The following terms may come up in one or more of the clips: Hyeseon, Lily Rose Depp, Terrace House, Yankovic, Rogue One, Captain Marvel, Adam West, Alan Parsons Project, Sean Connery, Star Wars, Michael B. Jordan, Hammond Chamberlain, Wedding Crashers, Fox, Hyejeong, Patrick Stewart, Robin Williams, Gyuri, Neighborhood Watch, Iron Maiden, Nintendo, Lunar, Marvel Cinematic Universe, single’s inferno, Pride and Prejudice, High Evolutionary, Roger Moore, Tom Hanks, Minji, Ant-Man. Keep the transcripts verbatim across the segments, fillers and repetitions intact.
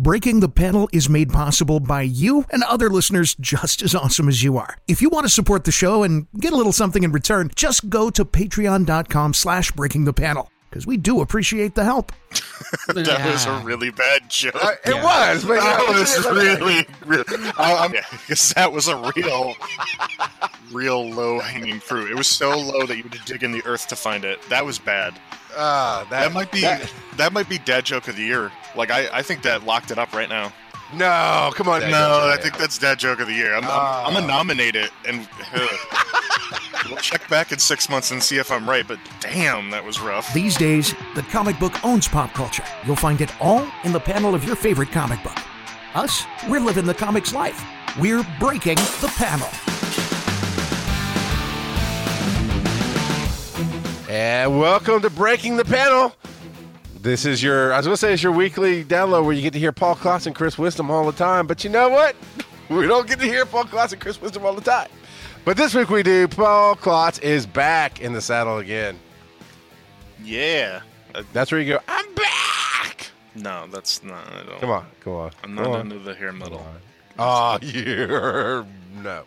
Breaking the Panel is made possible by you and other listeners just as awesome as you are. If you want to support the show and get a little something in return, just go to patreon.com slash breaking the panel. Because we do appreciate the help. that yeah. was a really bad joke. Uh, it yeah. was. But that yeah, was really, really um, yeah, because that was a real, real low-hanging fruit. It was so low that you had to dig in the earth to find it. That was bad. Uh, that, that might be that, that might be dad joke of the year. Like I, I think that locked it up right now. No, come on. Dad no, I think yeah. that's dad joke of the year. I'm, uh, I'm, I'm gonna nominate it and. We'll check back in six months and see if I'm right, but damn, that was rough. These days, the comic book owns pop culture. You'll find it all in the panel of your favorite comic book. Us, we're living the comics life. We're breaking the panel. And welcome to Breaking the Panel. This is your, I was going to say, it's your weekly download where you get to hear Paul Klotz and Chris Wisdom all the time, but you know what? We don't get to hear Paul Klotz and Chris Wisdom all the time. But this week we do. Paul Klotz is back in the saddle again. Yeah. Uh, that's where you go, I'm back! No, that's not at all. Come on, come on. I'm not on. Into the hair metal. Oh, you're... No.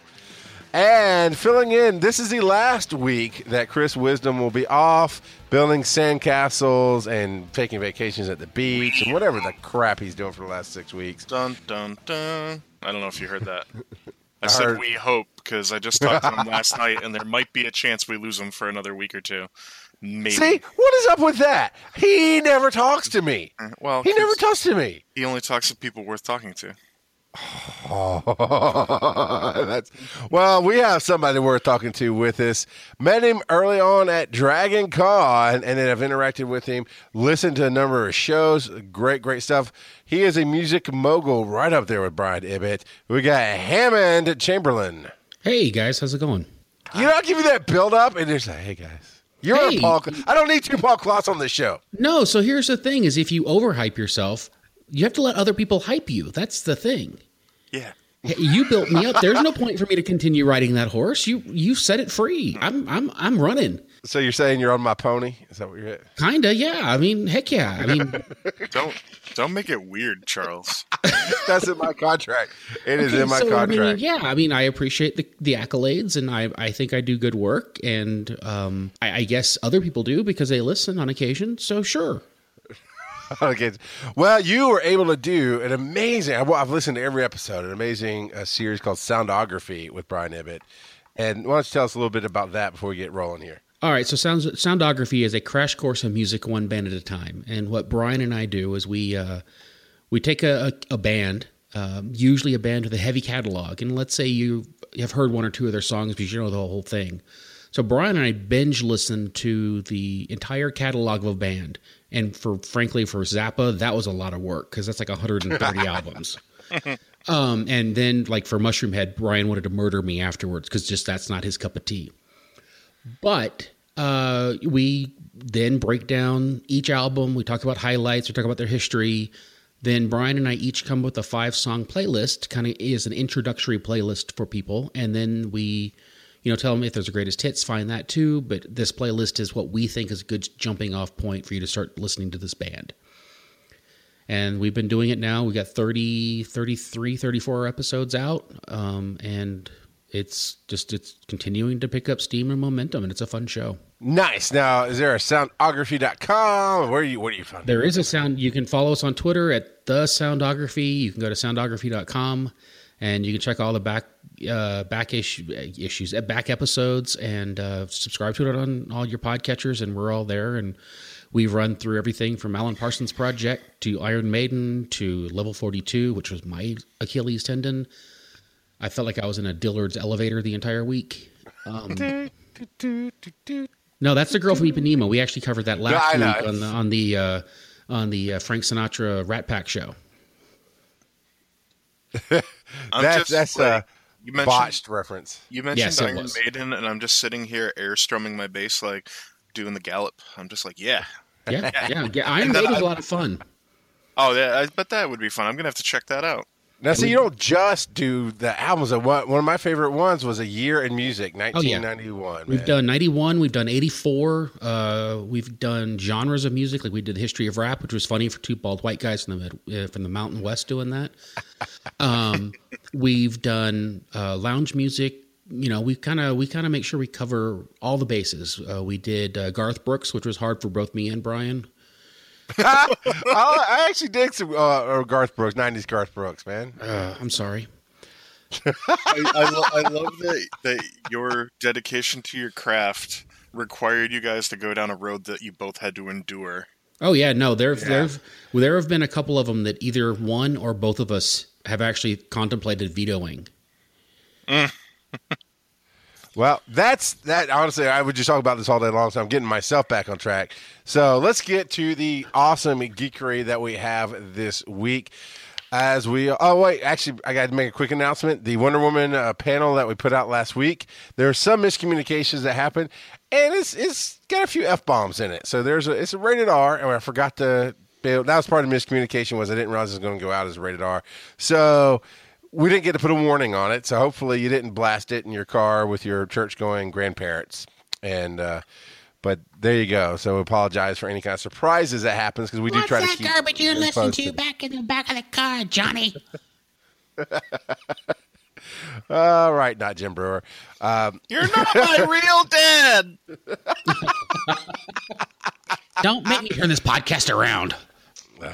And filling in, this is the last week that Chris Wisdom will be off building sandcastles and taking vacations at the beach and whatever the crap he's doing for the last six weeks. Dun, dun, dun. I don't know if you heard that. I, I said heard. We hope, because I just talked to him last night, and there might be a chance we lose him for another week or two. Maybe. See? What is up with that? He never talks to me. Well, He never talks to me. He only talks to people worth talking to. Oh, that's, well, we have somebody worth talking to with us. Met him early on at Dragon Con, and then I've interacted with him, listened to a number of shows. Great, great stuff. He is a music mogul right up there with Brian Ibbett. We got Hammond Chamberlain. Hey, guys. How's it going? You know, I'll give you that build-up, and there's like, hey, guys. You're hey. a Paul Klotz. I don't need two Paul Klotz on this show. No, so here's the thing is if you overhype yourself, you have to let other people hype you. That's the thing. Yeah. Hey, you built me up. There's no point for me to continue riding that horse. You you set it free. I'm I'm I'm running. So you're saying you're on my pony? Is that what you're at? Kinda, yeah. I mean, heck yeah. I mean Don't don't make it weird, Charles. That's in my contract. It okay, is in my so, contract. I mean, yeah, I mean I appreciate the, the accolades and I I think I do good work and um I, I guess other people do because they listen on occasion, so sure. Okay. Well, you were able to do an amazing, I've listened to every episode, an amazing uh, series called Soundography with Brian Ibbett. And why don't you tell us a little bit about that before we get rolling here? All right. So sounds, Soundography is a crash course in music one band at a time. And what Brian and I do is we uh, we take a, a, a band, um, usually a band with a heavy catalog. And let's say you have heard one or two of their songs, because you know the whole thing. So Brian and I binge listened to the entire catalog of a band. And for frankly, for Zappa, that was a lot of work because that's like one hundred thirty albums. Um, and then like for Mushroom Head, Brian wanted to murder me afterwards because just that's not his cup of tea. But uh, we then break down each album. We talk about highlights. We talk about their history. Then Brian and I each come with a five-song playlist, kind of is an introductory playlist for people. And then we... You know, tell them if there's the greatest hits, find that too. But this playlist is what we think is a good jumping off point for you to start listening to this band. And we've been doing it now. We got thirty, thirty-three, thirty-four episodes out. Um, and it's just, it's continuing to pick up steam and momentum. And it's a fun show. Nice. Now, is there a soundography dot com? Where are you, what are you finding? There is a sound. You can follow us on Twitter at The Soundography. You can go to soundography dot com. And you can check all the back uh, back issue, issues, back episodes, and uh, subscribe to it on all your podcatchers, and we're all there. And we've run through everything from Alan Parsons Project to Iron Maiden to Level forty-two, which was my Achilles tendon. I felt like I was in a Dillard's elevator the entire week. Um, no, that's the girl from Ipanema. We actually covered that last no, week on the on the, uh, on the uh, Frank Sinatra Rat Pack show. that's that's like, a botched reference. You mentioned yes, Iron Maiden, and I'm just sitting here air strumming my bass, like doing the gallop. I'm just like, yeah, yeah, yeah. yeah. Iron Maiden's a lot of fun. Oh, yeah, I bet that would be fun. I'm gonna have to check that out. Now, see, you don't just do the albums. One of my favorite ones was A Year in Music, nineteen ninety-one. Oh, yeah. We've man. done ninety-one. We've done eighty-four. Uh, we've done genres of music. Like we did the history of rap, which was funny for two bald white guys from the, uh, from the Mountain West doing that. Um, we've done uh, lounge music. You know, we kind of we kind of make sure we cover all the bases. Uh, we did uh, Garth Brooks, which was hard for both me and Brian. I actually dig some uh, Garth Brooks, nineties Garth Brooks, man. Uh, I'm sorry. I, I, lo- I love that, that your dedication to your craft required you guys to go down a road that you both had to endure. Oh, yeah. No, there yeah. there there have been a couple of them that either one or both of us have actually contemplated vetoing. Mm. Well, that's that. Honestly, I would just talk about this all day long, so I'm getting myself back on track. So let's get to the awesome geekery that we have this week. As we, oh, wait, actually, I got to make a quick announcement. The Wonder Woman uh, panel that we put out last week, there are some miscommunications that happened, and it's it's got a few F-bombs in it. So there's a, it's a rated R, and I forgot to, that was part of the miscommunication was I didn't realize it was going to go out as a rated R. So we didn't get to put a warning on it, so hopefully you didn't blast it in your car with your church-going grandparents. And uh, but there you go. So we apologize for any kind of surprises that happens because we What's do try to keep. What's that garbage you listen to back in the back of the car, Johnny? All right, not Jim Brewer. Um, You're not my real dad. Don't make me turn this podcast around. Oh, uh,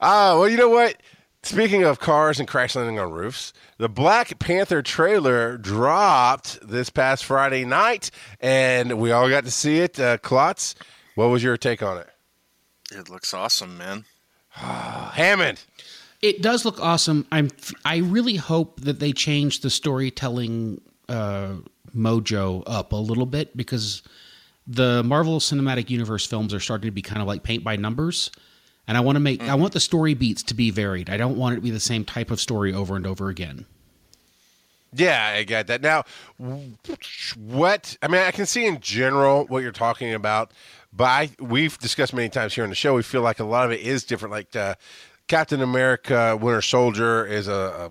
uh, well, you know what? Speaking of cars and crash landing on roofs, the Black Panther trailer dropped this past Friday night, and we all got to see it. Uh, Klotz, what was your take on it? It looks awesome, man. Hammond. It does look awesome. I'm, I really hope that they change the storytelling uh, mojo up a little bit because the Marvel Cinematic Universe films are starting to be kind of like paint by numbers. And I want to make I want the story beats to be varied. I don't want it to be the same type of story over and over again. Yeah, I got that. Now, what I mean, I can see in general what you're talking about, but I, we've discussed many times here on the show. We feel like a lot of it is different. Like uh, Captain America, Winter Soldier is a, a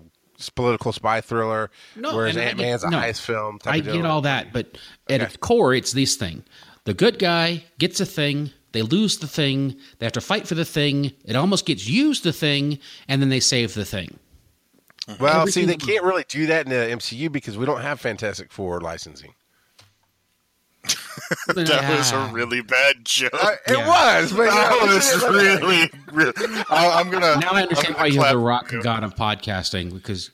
political spy thriller, no, whereas Ant-Man's a no, heist film. Type I of get deal. all that, but at okay. its core, it's this thing: the good guy gets a thing. They lose the thing, they have to fight for the thing, it almost gets used the thing, and then they save the thing. Well, Everything see, they can't really do that in the M C U because we don't have Fantastic Four licensing. that yeah. was a really bad joke. Uh, it yeah. was, but that no, was really, really... I, I'm gonna, now I understand why you're the rock you. god of podcasting, because...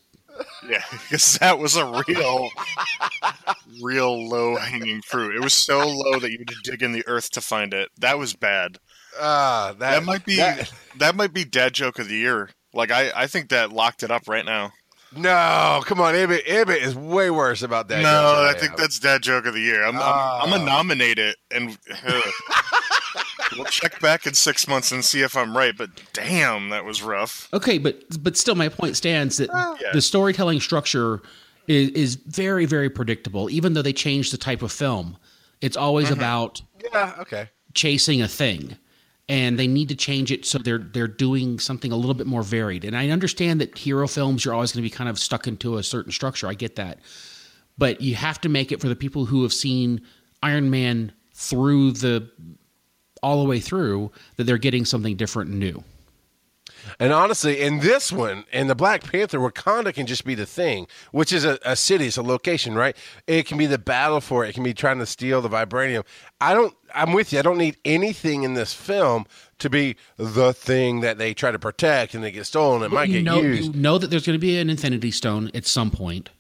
Yeah, because that was a real, real low-hanging fruit. It was so low that you had to dig in the earth to find it. That was bad. Uh, that, that might be that, that might be dad joke of the year. Like I, I think that locked it up right now. No, come on, Ibbett. Ibbett is way worse about that. No, I think that's dad joke of the year. I'm, uh, I'm, I'm gonna nominate it, and uh, we'll check back in six months and see if I'm right. But damn, that was rough. Okay, but but still, my point stands that uh, yeah. the storytelling structure is, is very, very predictable. Even though they changed the type of film, it's always mm-hmm. about yeah, okay, chasing a thing. And they need to change it so they're they're doing something a little bit more varied. And I understand that hero films, you're always going to be kind of stuck into a certain structure. I get that. But you have to make it for the people who have seen Iron Man through the all the way through that they're getting something different and new. And honestly, in this one, in the Black Panther, Wakanda can just be the thing, which is a, a city, it's a location, right? It can be the battle for it. It can be trying to steal the vibranium. I don't, I'm with you. I don't need anything in this film to be the thing that they try to protect and they get stolen. It might get used. You know that there's going to be an Infinity Stone at some point.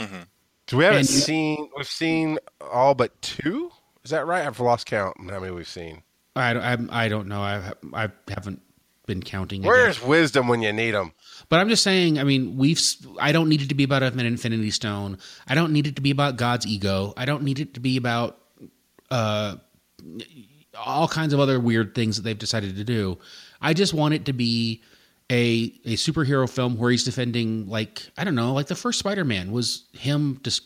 Mm-hmm. So we haven't and, seen, we've seen all but two? Is that right? I've lost count on how many we've seen. I, I, I don't know. I, I haven't. been counting. Where's wisdom when you need them? But I'm just saying, I mean, we've, I don't need it to be about an Infinity Stone. I don't need it to be about God's ego. I don't need it to be about uh, all kinds of other weird things that they've decided to do. I just want it to be a, a superhero film where he's defending, like, I don't know, like the first Spider-Man was him just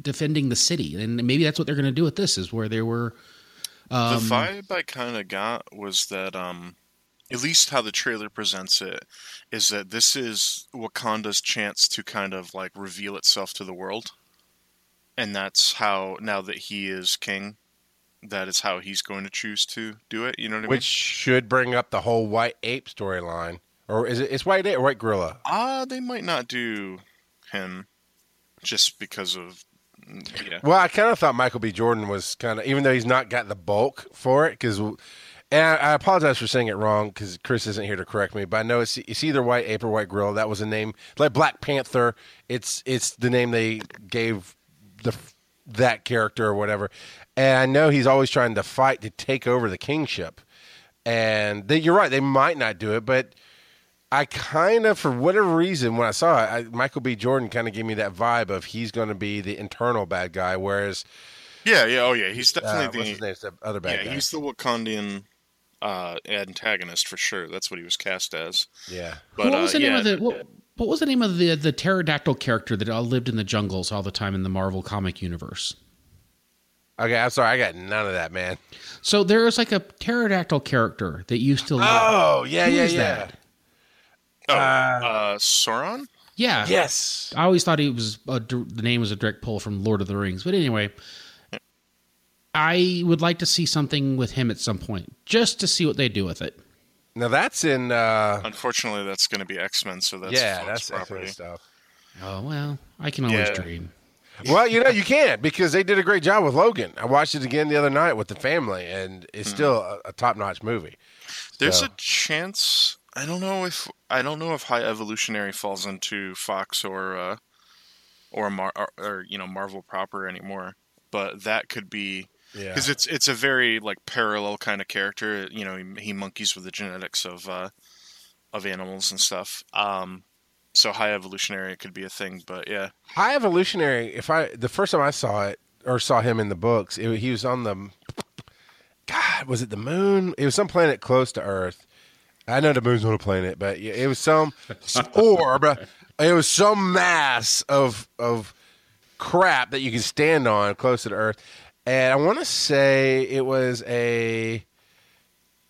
defending the city. And maybe that's what they're going to do with this is where they were. Um, the vibe I kind of got was that, um, at least how the trailer presents it, is that this is Wakanda's chance to kind of like reveal itself to the world. And that's how, now that he is king, that is how he's going to choose to do it. You know what I mean? Which should bring up the whole White Ape storyline. Or is it, it's White Ape or White Gorilla? Ah, uh, they might not do him just because of, yeah. Well, I kind of thought Michael B. Jordan was kind of, even though he's not got the bulk for it, because, and I, I apologize for saying it wrong because Chris isn't here to correct me, but I know it's, it's either White Ape or White Gorilla. That was a name, like Black Panther. It's, it's the name they gave the, that character or whatever. And I know he's always trying to fight to take over the kingship. And they, you're right, they might not do it, but I kind of, for whatever reason, when I saw it, I, Michael B. Jordan kind of gave me that vibe of he's going to be the internal bad guy, whereas... Yeah, yeah, oh yeah, he's definitely uh, the... What's his name? It's the other bad yeah, guy. Yeah, he's the Wakandian uh, antagonist for sure. That's what he was cast as. Yeah. But, what was uh, the name yeah, of the... What, what was the name of the, the pterodactyl character that lived in the jungles all the time in the Marvel comic universe? Okay, I'm sorry, I got none of that, man. So there is like a pterodactyl character that used to live... Oh, yeah, Who yeah, yeah. That? Oh, uh, uh, Sauron? Yeah. Yes. I always thought he was a, the name was a direct pull from Lord of the Rings. But anyway, yeah. I would like to see something with him at some point, just to see what they do with it. Now that's in... Uh, Unfortunately, that's going to be X-Men, so that's yeah, Fox that's property. X-Men stuff. Oh, well, I can always yeah. dream. Well, you know, you can, because they did a great job with Logan. I watched it again the other night with the family, and it's mm-hmm. still a, a top-notch movie. There's so. a chance... I don't know if I don't know if High Evolutionary falls into Fox or uh, or, Mar- or or you know Marvel proper anymore, but that could be because yeah. it's it's a very like parallel kind of character. You know, he, he monkeys with the genetics of uh, of animals and stuff. Um, so High Evolutionary could be a thing, but yeah, High Evolutionary. If I the first time I saw it or saw him in the books, it, he was on the God was it the moon? It was some planet close to Earth. I know the moon's on a planet, but yeah, it was some orb. It was some mass of of crap that you can stand on close to the Earth. And I want to say it was a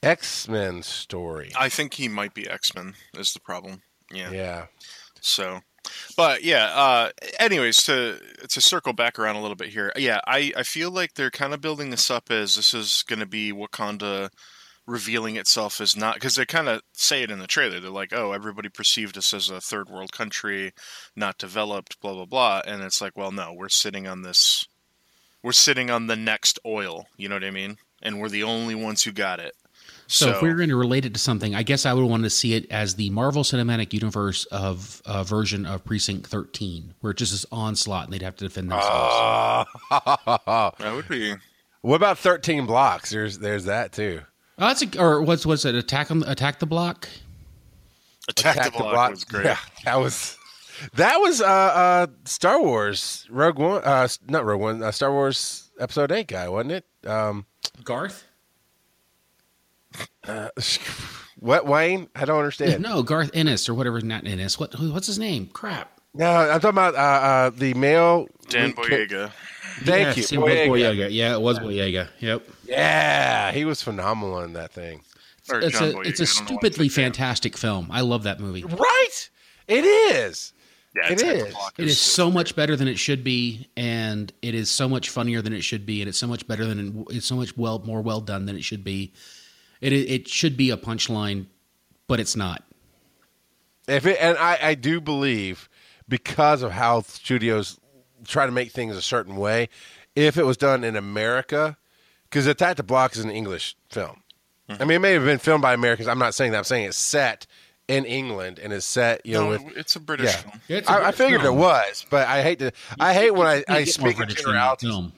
X-Men story. I think he might be X-Men is the problem. Yeah. Yeah. So, but yeah. Uh, anyways, to to circle back around a little bit here. Yeah, I, I feel like they're kind of building this up as this is going to be Wakanda revealing itself as not, because they kind of say it in the trailer. They're like, oh, everybody perceived us as a third world country, not developed, blah, blah, blah. And it's like, well, no, we're sitting on this, we're sitting on the next oil. You know what I mean? And we're the only ones who got it. So, so if we were going to relate it to something, I guess I would want to see it as the Marvel Cinematic Universe of a uh, version of Precinct thirteen, where it just is onslaught and they'd have to defend themselves. Uh, that would be. What about thirteen Blocks? There's, there's that too. Oh, that's a, or what's what's it? Attack on Attack the Block. Attack, Attack the, block the Block was great. Yeah, that was that was uh, uh, Star Wars Rogue One, uh, not Rogue One, uh, Star Wars Episode Eight guy, wasn't it? Um, Garth. Uh, what Wayne? I don't understand. No, Garth Ennis or whatever. Not Ennis. What what's his name? Crap. No, I'm talking about uh, uh, the male Dan Boyega. Thank yes, you. It Boyega. was Boyega. Yeah, it was Boyega. Yep. Yeah, he was phenomenal in that thing. Or it's John a Boyega. It's a stupidly fantastic that. film. I love that movie. Right? It is. Yeah, it is. is. It is so much better than it should be, and it is so much funnier than it should be, and it's so much better than it's so much well more well done than it should be. It it should be a punchline, but it's not. If it, and I, I do believe. Because of how studios try to make things a certain way, if it was done in America, because Attack the Block is an English film. Mm-hmm. I mean, it may have been filmed by Americans. I'm not saying that. I'm saying it's set in England and it's set, you no, know, with, it's a British yeah. film. Yeah, a I, British I figured film. it was, but I hate to. You I hate when I, I speak in generalities. Film.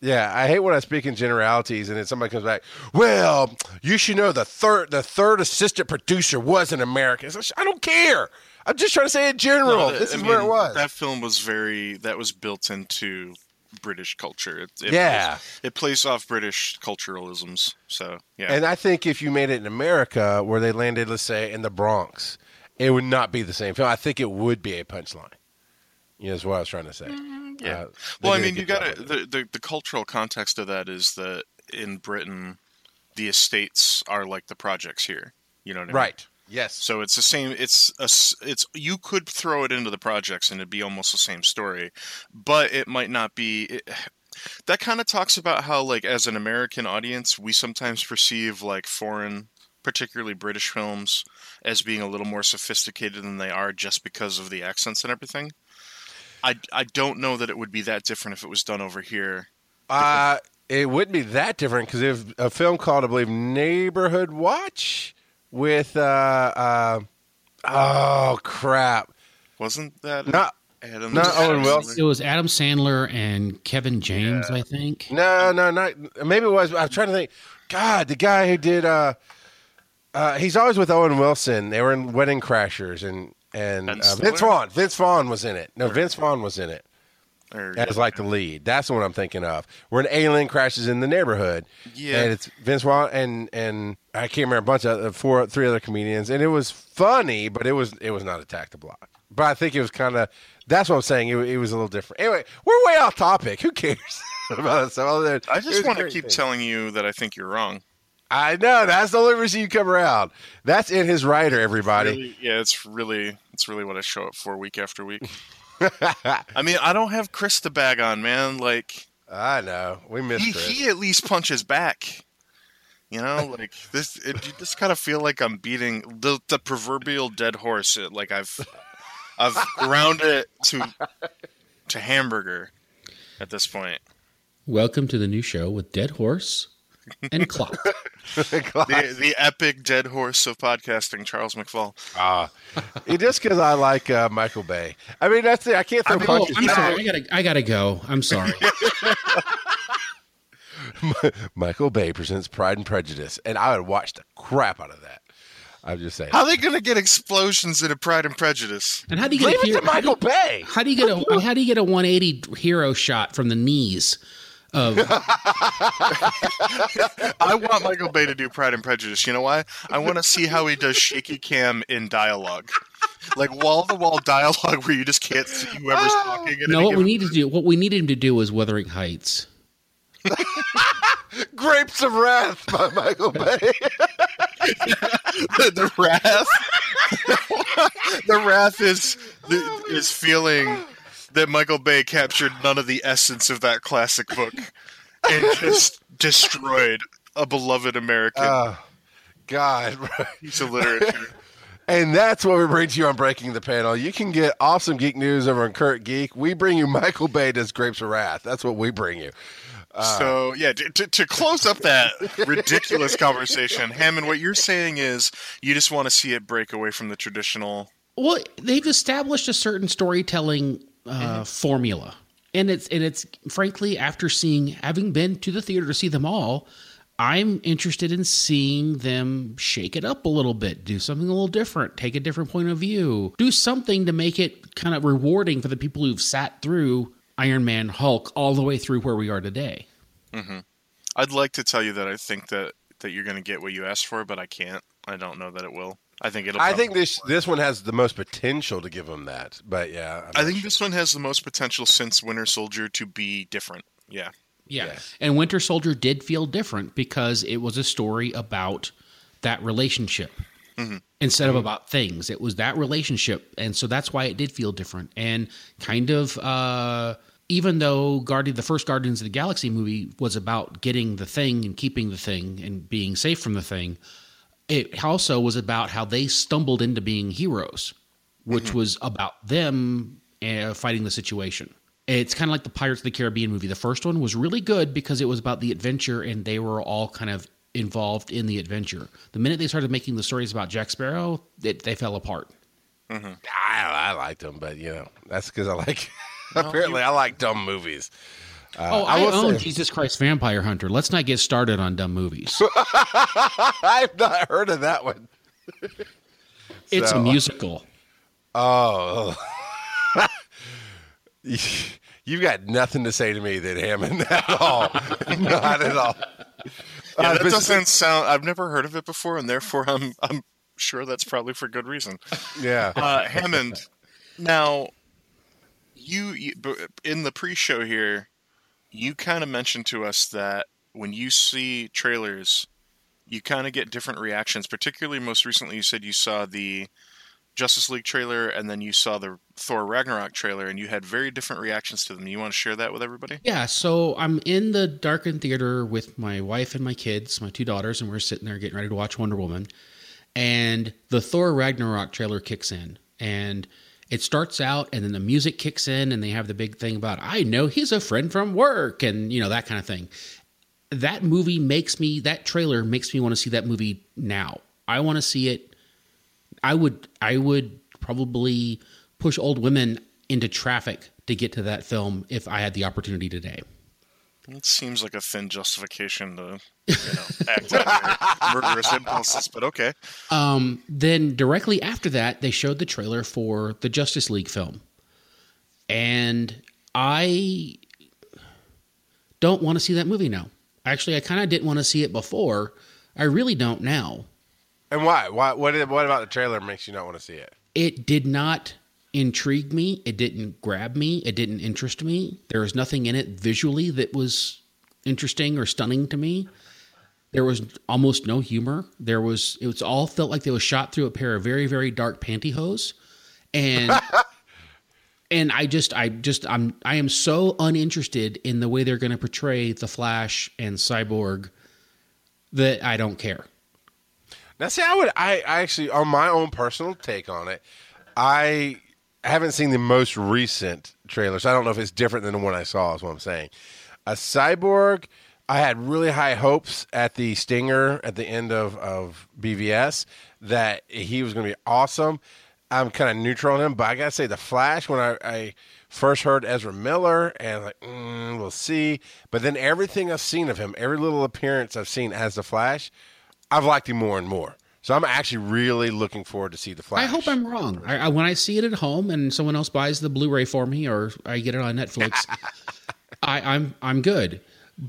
Yeah, I hate when I speak in generalities, and then somebody comes back. Well, you should know the third the third assistant producer was an American. So I don't care. I'm just trying to say in general. No, that, this is I mean, where it was. That film was very, that was built into British culture. It, it yeah. Plays, it plays off British culturalisms. So, yeah. And I think if you made it in America where they landed, let's say, in the Bronx, it would not be the same film. I think it would be a punchline. You know, is what I was trying to say. Mm, yeah. Uh, well, I mean, you got to, the, the, the cultural context of that is that in Britain, the estates are like the projects here. You know what I right. mean? Right. Yes. So it's the same. It's a, it's you could throw it into the projects and it'd be almost the same story, but it might not be. It, that kind of talks about how, like, as an American audience, we sometimes perceive, like, foreign, particularly British films, as being a little more sophisticated than they are just because of the accents and everything. I, I don't know that it would be that different if it was done over here. Uh, it wouldn't be that different because there's a film called, I believe, Neighborhood Watch with, uh, uh, oh, crap. Wasn't that not Adam not Sandler. Owen Wilson? It was Adam Sandler and Kevin James, yeah. I think. No, no, not maybe it was. I was trying to think. God, the guy who did, uh, uh, he's always with Owen Wilson. They were in Wedding Crashers and. And uh, Vince Vaughn. Vince Vaughn was in it. No, Vince Vaughn was in it. That is like the lead. That's the one I'm thinking of. Where an alien crashes in the neighborhood. Yeah. And it's Vince Vaughn and and I can't remember a bunch of four three other comedians. And it was funny, but it was it was not Attack the Block. But I think it was kind of that's what I'm saying. It, it was a little different. Anyway, we're way off topic. Who cares about this? I just want to keep thing. telling you that I think you're wrong. I know. That's the only reason you come around. That's in his writer, everybody. Really, yeah, it's really it's really what I show up for week after week. I mean, I don't have Chris to bag on, man. Like, I know. We missed he, Chris. He at least punches back. You know, like, this. It, you just kind of feel like I'm beating the, the proverbial dead horse. It, like, I've I've ground it to to hamburger at this point. Welcome to the new show with Dead Horse. And Klotz. the, the epic dead horse of podcasting, Charles McFall. Ah, uh, just because I like uh, Michael Bay. I mean, that's it. I can't throw I mean, punches. Oh, I'm sorry. I gotta, I gotta go. I'm sorry. Michael Bay presents Pride and Prejudice, and I would watch the crap out of that. I'm just saying. How are they going to get explosions in a Pride and Prejudice? And how do you get Leave a hero, it to Michael how do, Bay? How do you get a How do you get a one eighty hero shot from the knees? Of... I want Michael Bay to do Pride and Prejudice. You know why? I want to see how he does shaky cam in dialogue, like wall to wall dialogue where you just can't see whoever's talking. No, what we need to do, what we need him to do, is Wuthering Heights. Grapes of Wrath by Michael Bay. the, the wrath, the wrath is the, is feeling. That Michael Bay captured none of the essence of that classic book and just destroyed a beloved American oh, God piece of literature. And that's what we bring to you on Breaking the Panel. You can get awesome geek news over on Kurt Geek. We bring you Michael Bay does Grapes of Wrath. That's what we bring you. Uh, so, yeah, to, to close up that ridiculous conversation, Hammond, what you're saying is you just want to see it break away from the traditional... Well, they've established a certain storytelling... Uh, formula, and it's and it's frankly, after seeing having been to the theater to see them all, I'm interested in seeing them shake it up a little bit, do something a little different, take a different point of view, do something to make it kind of rewarding for the people who've sat through Iron Man, Hulk, all the way through where we are today. Mm-hmm. I'd like to tell you that I think that that you're going to get what you asked for, but I can't. I don't know that it will. I think it'll. I think this work. This one has the most potential to give them that, but yeah. I'm I think sure. this one has the most potential since Winter Soldier to be different. Yeah. yeah, yeah. And Winter Soldier did feel different because it was a story about that relationship mm-hmm. instead mm-hmm. of about things. It was that relationship, and so that's why it did feel different and kind of. Uh, even though Guardian, the first Guardians of the Galaxy movie was about getting the thing and keeping the thing and being safe from the thing. It also was about how they stumbled into being heroes, which mm-hmm. was about them uh, fighting the situation. It's kind of like the Pirates of the Caribbean movie. The first one was really good because it was about the adventure and they were all kind of involved in the adventure. The minute they started making the stories about Jack Sparrow, it, they fell apart. Mm-hmm. I, I liked them, but you know, that's because I like, no, apparently I like dumb movies. Uh, oh, I, I own say, Jesus Christ Vampire Hunter. Let's not get started on dumb movies. I've not heard of that one. It's so, a musical. Oh. You've got nothing to say to me that Hammond at all. Not at all. Yeah, that doesn't sound... I've never heard of it before, and therefore I'm, I'm sure that's probably for good reason. Yeah. Uh, Hammond, now, you, you in the pre-show here... You kind of mentioned to us that when you see trailers, you kind of get different reactions. Particularly, most recently, you said you saw the Justice League trailer, and then you saw the Thor Ragnarok trailer, and you had very different reactions to them. You want to share that with everybody? Yeah, so I'm in the darkened theater with my wife and my kids, my two daughters, and we're sitting there getting ready to watch Wonder Woman. And the Thor Ragnarok trailer kicks in, and it starts out, and then the music kicks in, and they have the big thing about, I know he's a friend from work, and, you know, that kind of thing. That movie makes me, that trailer makes me want to see that movie now. I want to see it. I would I would probably push old women into traffic to get to that film if I had the opportunity today. It seems like a thin justification to, you know, act on your murderous impulses, but okay. Um, then directly after that, they showed the trailer for the Justice League film. And I don't want to see that movie now. Actually, I kind of didn't want to see it before. I really don't now. And why? Why? What? What about the trailer makes you not want to see it? It did not intrigue me. It didn't grab me. It didn't interest me. There was nothing in it visually that was interesting or stunning to me. There was almost no humor. There was. It was all felt like they were shot through a pair of very, very dark pantyhose, and and I just, I just, I'm, I am so uninterested in the way they're going to portray the Flash and Cyborg that I don't care. Now, see, I would, I, I actually, on my own personal take on it, I haven't seen the most recent trailer, so I don't know if it's different than the one I saw, is what I'm saying. A Cyborg, I had really high hopes at the stinger at the end of, of B V S that he was going to be awesome. I'm kind of neutral on him, but I got to say, The Flash, when I, I first heard Ezra Miller, and like, mm, we'll see. But then everything I've seen of him, every little appearance I've seen as The Flash, I've liked him more and more. So I'm actually really looking forward to see The Flash. I hope I'm wrong. I, I, when I see it at home and someone else buys the Blu-ray for me or I get it on Netflix, I, I'm I'm good.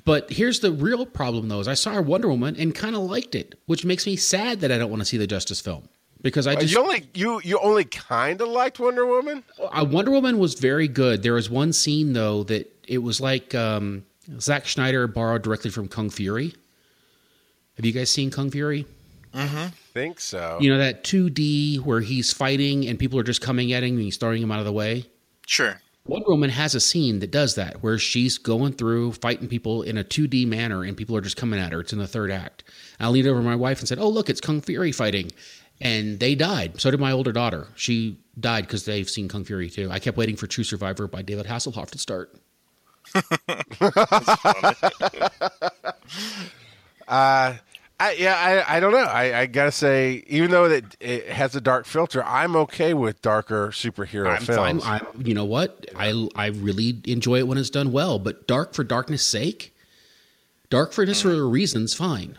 But here's the real problem, though, is I saw Wonder Woman and kind of liked it, which makes me sad that I don't want to see the Justice film. Because I just... You only, you, you only kind of liked Wonder Woman? Uh, Wonder Woman was very good. There was one scene, though, that it was like um, Zack Snyder borrowed directly from Kung Fury. Have you guys seen Kung Fury? Mm-hmm. I think so. You know, that two D where he's fighting and people are just coming at him and he's throwing him out of the way? Sure. Wonder Woman has a scene that does that, where she's going through fighting people in a two D manner and people are just coming at her. It's in the third act. I leaned over to my wife and said, oh, look, it's Kung Fury fighting. And they died. So did my older daughter. She died because they've seen Kung Fury too. I kept waiting for True Survivor by David Hasselhoff to start. That's funny. uh I, yeah, I, I don't know. I, I got to say, even though it, it has a dark filter, I'm okay with darker superhero I'm films. Fine. I, you know what? I, I really enjoy it when it's done well, but dark for darkness sake, dark for just for a reason's fine.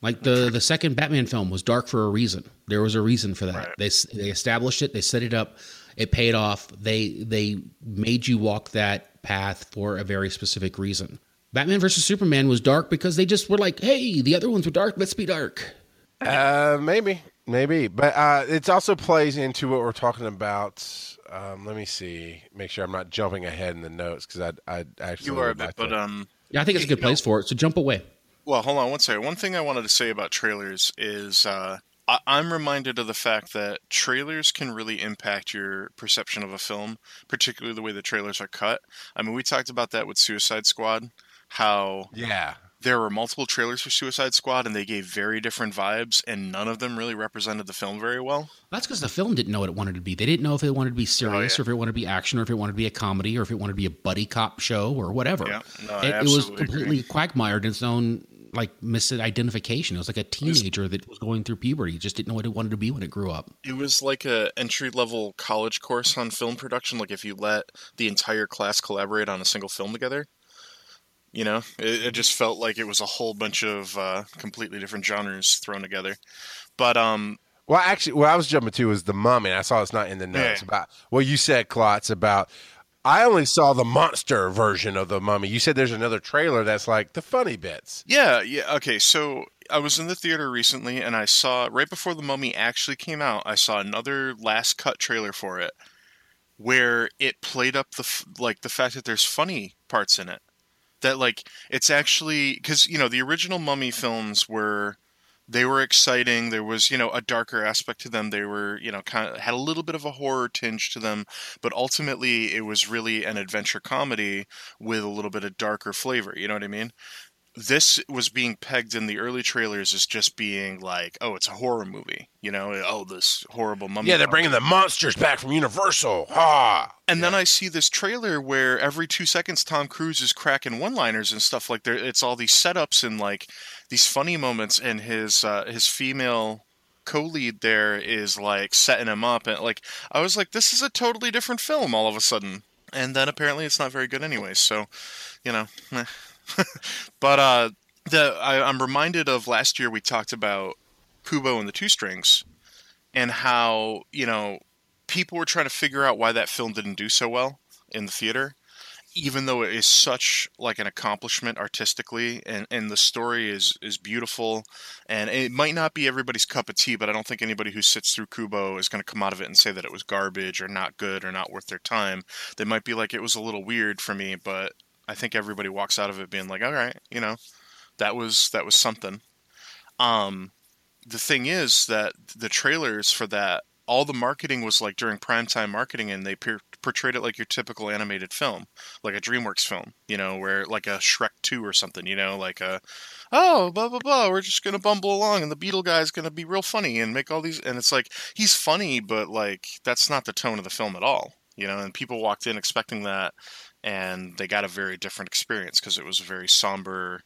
Like the, the second Batman film was dark for a reason. There was a reason for that. Right. They they established it. They set it up. It paid off. They They made you walk that path for a very specific reason. Batman versus Superman was dark because they just were like, hey, the other ones were dark. Let's be dark. Uh, maybe, maybe. But uh, it also plays into what we're talking about. Um, let me see. Make sure I'm not jumping ahead in the notes because I, I actually. You are a bit, but. Um, yeah, I think it's a good place for it. So jump away. Well, hold on one second. One thing I wanted to say about trailers is uh, I- I'm reminded of the fact that trailers can really impact your perception of a film, particularly the way the trailers are cut. I mean, we talked about that with Suicide Squad. How yeah. there were multiple trailers for Suicide Squad and they gave very different vibes and none of them really represented the film very well. That's because the film didn't know what it wanted to be. They didn't know if it wanted to be serious oh, yeah. or if it wanted to be action or if it wanted to be a comedy or if it wanted to be a buddy cop show or whatever. Yeah. No, it, it was completely agree. quagmired in its own like misidentification. It was like a teenager was, that was going through puberty. Just didn't know what it wanted to be when it grew up. It was like a entry-level college course on film production. Like if you let the entire class collaborate on a single film together. You know, it, it just felt like it was a whole bunch of uh, completely different genres thrown together. But um, well, actually, what I was jumping to was the mummy. I saw it's not in the notes yeah. about what well, you said, Klotz, about. I only saw the monster version of the mummy. You said there's another trailer that's like the funny bits. Yeah, yeah. Okay, so I was in the theater recently, and I saw right before the mummy actually came out, I saw another last cut trailer for it, where it played up the like the fact that there's funny parts in it. That, like, it's actually... Because, you know, the original Mummy films were They were exciting. There was, you know, a darker aspect to them. They were, you know, kind of had a little bit of a horror tinge to them, but ultimately it was really an adventure comedy with a little bit of darker flavor. You know what I mean? This was being pegged in the early trailers as just being like, oh, it's a horror movie, you know? Oh, this horrible mummy. Yeah, they're bringing the monsters back from Universal. Ha! And yeah. Then I see this trailer where every two seconds Tom Cruise is cracking one-liners and stuff like that. It's all these setups and like these funny moments, and his uh, his female co-lead there is like setting him up, and like I was like, this is a totally different film all of a sudden. And then apparently it's not very good anyway. So, you know. Eh. But uh, the I, I'm reminded of last year we talked about Kubo and the Two Strings and how, you know, people were trying to figure out why that film didn't do so well in the theater, even though it is such like an accomplishment artistically, and, and the story is, is beautiful, and it might not be everybody's cup of tea, but I don't think anybody who sits through Kubo is going to come out of it and say that it was garbage or not good or not worth their time. They might be like, it was a little weird for me, but I think everybody walks out of it being like, all right, you know, that was, that was something. Um, the thing is that the trailers for that, all the marketing was like during primetime marketing, and they per- portrayed it like your typical animated film, like a DreamWorks film, you know, where like a Shrek two or something, you know, like a, oh, blah, blah, blah, we're just going to bumble along and the Beetle guy's going to be real funny and make all these. And it's like, he's funny, but like, that's not the tone of the film at all, you know, and people walked in expecting that. And they got a very different experience because it was a very somber,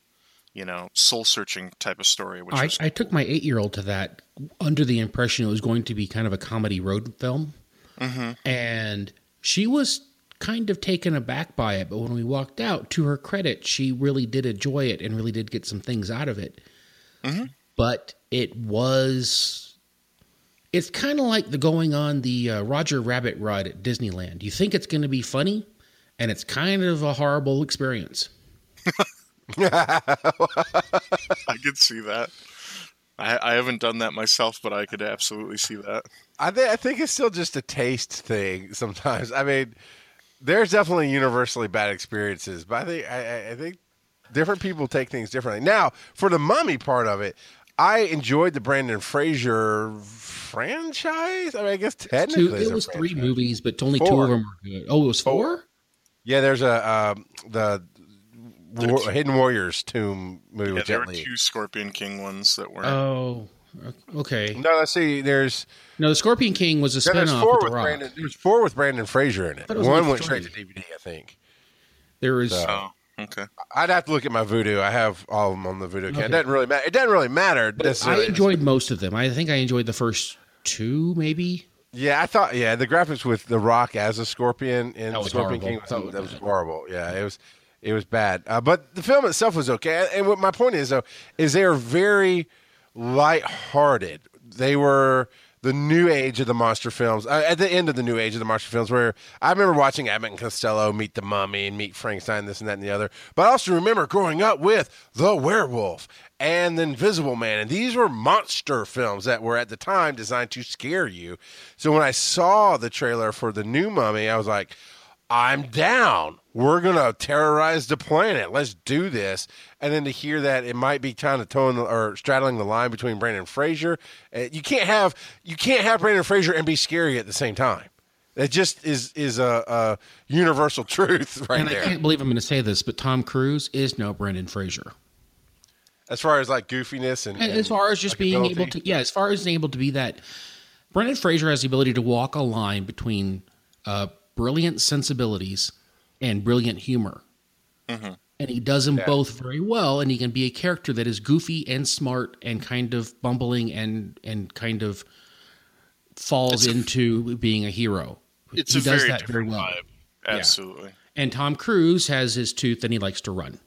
you know, soul-searching type of story. Which I, was- I took my eight-year-old to that under the impression it was going to be kind of a comedy road film. Mm-hmm. And she was kind of taken aback by it. But when we walked out, to her credit, she really did enjoy it and really did get some things out of it. Mm-hmm. But it was... It's kind of like the going on the uh, Roger Rabbit ride at Disneyland. You think it's going to be funny? And it's kind of a horrible experience. I could see that. I, I haven't done that myself, but I could absolutely see that. I, th- I think it's still just a taste thing sometimes. I mean, there's definitely universally bad experiences, but I think I, I think different people take things differently. Now, for the mummy part of it, I enjoyed the Brandon Fraser franchise. I mean, I guess technically two, it was franchise. three movies, but only four. two of them were good. Oh, it was four? four? Yeah, there's a uh, the War- Hidden Warriors Tomb movie. Yeah, there were two Scorpion King ones that weren't. Oh, okay. No, let's see. There's no the Scorpion King was a spinoff. There's four, with the Brandon, there's four with Brandon Fraser in it. it One went straight to D V D, I think. There is. So, oh, okay. I'd have to look at my Voodoo. I have all of them on the Voodoo. Okay. It doesn't really matter. It doesn't really matter. I enjoyed most of them. I think I enjoyed the first two, maybe. Yeah, I thought. Yeah, the graphics with The Rock as a scorpion in Scorpion King was, that was horrible. Yeah, it was, it was bad. Uh, but the film itself was okay. And what my point is, though, is they are very lighthearted. They were the new age of the monster films. Uh, at the end of the new age of the monster films, where I remember watching Abbott and Costello meet the Mummy and meet Frankenstein, this and that and the other. But I also remember growing up with The Werewolf and The Invisible Man. And these were monster films that were at the time designed to scare you. So when I saw the trailer for the new Mummy, I was like, I'm down. We're going to terrorize the planet. Let's do this. And then to hear that it might be kind of towing or straddling the line between Brandon Fraser. You can't have you can't have Brandon Fraser and be scary at the same time. That just is is a, a universal truth right and there. And I can't believe I'm going to say this, but Tom Cruise is no Brandon Fraser. As far as like goofiness and, and, and as far as just like being ability. able to, yeah, as far as being able to be that, Brendan Fraser has the ability to walk a line between uh, brilliant sensibilities and brilliant humor, mm-hmm. and he does them yeah. both very well. And he can be a character that is goofy and smart and kind of bumbling and and kind of falls it's into a, being a hero. It's he a does very that very well, vibe. Absolutely. Yeah. And Tom Cruise has his tooth, and he likes to run.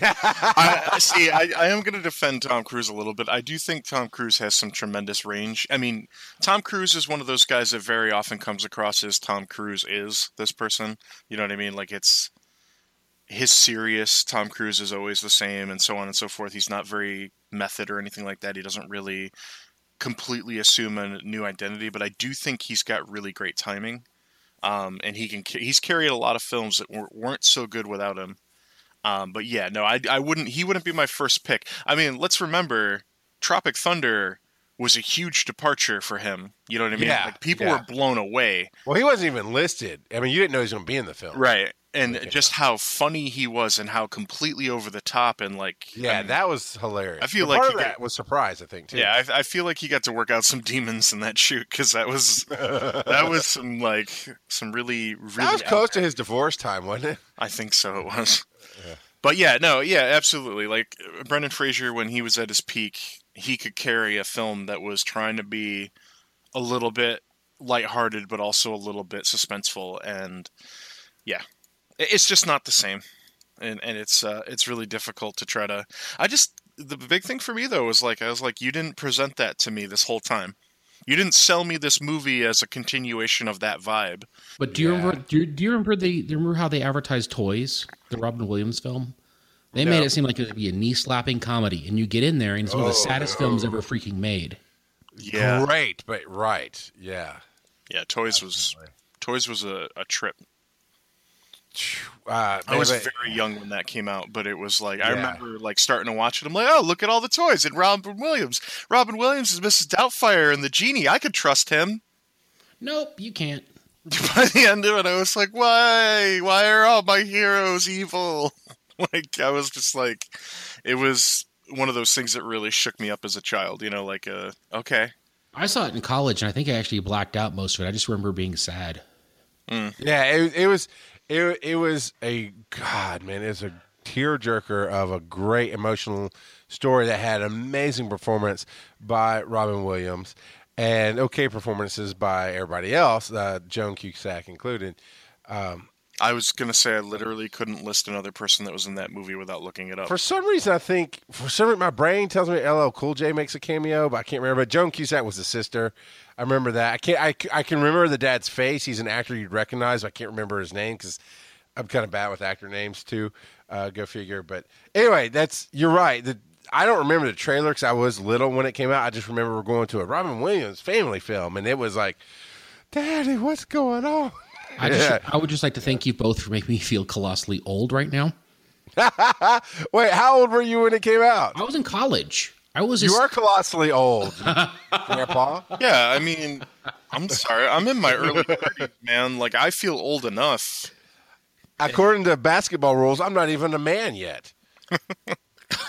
I see. I, I am going to defend Tom Cruise a little bit. I do think Tom Cruise has some tremendous range. I mean, Tom Cruise is one of those guys that very often comes across as Tom Cruise is this person. You know what I mean? Like it's his serious Tom Cruise is always the same, and so on and so forth. He's not very method or anything like that. He doesn't really completely assume a new identity, but I do think he's got really great timing, um, and he can he's carried a lot of films that weren't so good without him. Um, but yeah, no, I I wouldn't. He wouldn't be my first pick. I mean, let's remember, Tropic Thunder was a huge departure for him. You know what I mean? Yeah, like people yeah. were blown away. Well, he wasn't even listed. I mean, you didn't know he was going to be in the film, right? And just out. how funny he was, and how completely over the top, and like yeah, I mean, that was hilarious. I feel but like part he of got, that was surprise. I think too. Yeah, I, I feel like he got to work out some demons in that shoot, because that was that was some like some really really that was close to his divorce time, wasn't it? I think so. It was. Yeah. But yeah, no, yeah, absolutely. Like Brendan Fraser, when he was at his peak, he could carry a film that was trying to be a little bit lighthearted, but also a little bit suspenseful. And yeah, it's just not the same. And and it's uh, it's really difficult to try to. I just the big thing for me though was like I was like you didn't present that to me this whole time. You didn't sell me this movie as a continuation of that vibe. But do you yeah. remember? Do you, do you remember the? Do you remember how they advertised Toys, the Robin Williams film? They no. made it seem like it would be a knee-slapping comedy, and you get in there, and it's oh, one of the saddest no. films ever freaking made. Yeah, great, but right, yeah, yeah. Toys Definitely. was Toys was a, a trip. Uh, I was but, very young when that came out, but it was like yeah. I remember like starting to watch it. I'm like, oh, look at all the toys and Robin Williams. Robin Williams is Missus Doubtfire and the genie. I could trust him. Nope, you can't. By the end of it, I was like, why? Why are all my heroes evil? Like I was just like, it was one of those things that really shook me up as a child. You know, like uh, okay. I saw it in college, and I think I actually blacked out most of it. I just remember being sad. Mm. Yeah, it, it was. It it was a God man. It's a tearjerker of a great emotional story that had an amazing performance by Robin Williams, and okay performances by everybody else, uh, Joan Cusack included. Um, I was gonna say I literally couldn't list another person that was in that movie without looking it up. For some reason, I think for some reason my brain tells me L L Cool J makes a cameo, but I can't remember. But Joan Cusack was the sister. I remember that. I can't. I, I can remember the dad's face. He's an actor you'd recognize. But I can't remember his name because I'm kind of bad with actor names too. Uh, go figure. But anyway, that's you're right. The, I don't remember the trailer because I was little when it came out. I just remember we're going to a Robin Williams family film, and it was like, Daddy, what's going on? I, just, yeah. I would just like to thank you both for making me feel colossally old right now. Wait, how old were you when it came out? I was in college. I was. You just... are colossally old, Grandpa. Yeah, I mean, I'm sorry. I'm in my early thirties, man. Like, I feel old enough. According to basketball rules, I'm not even a man yet.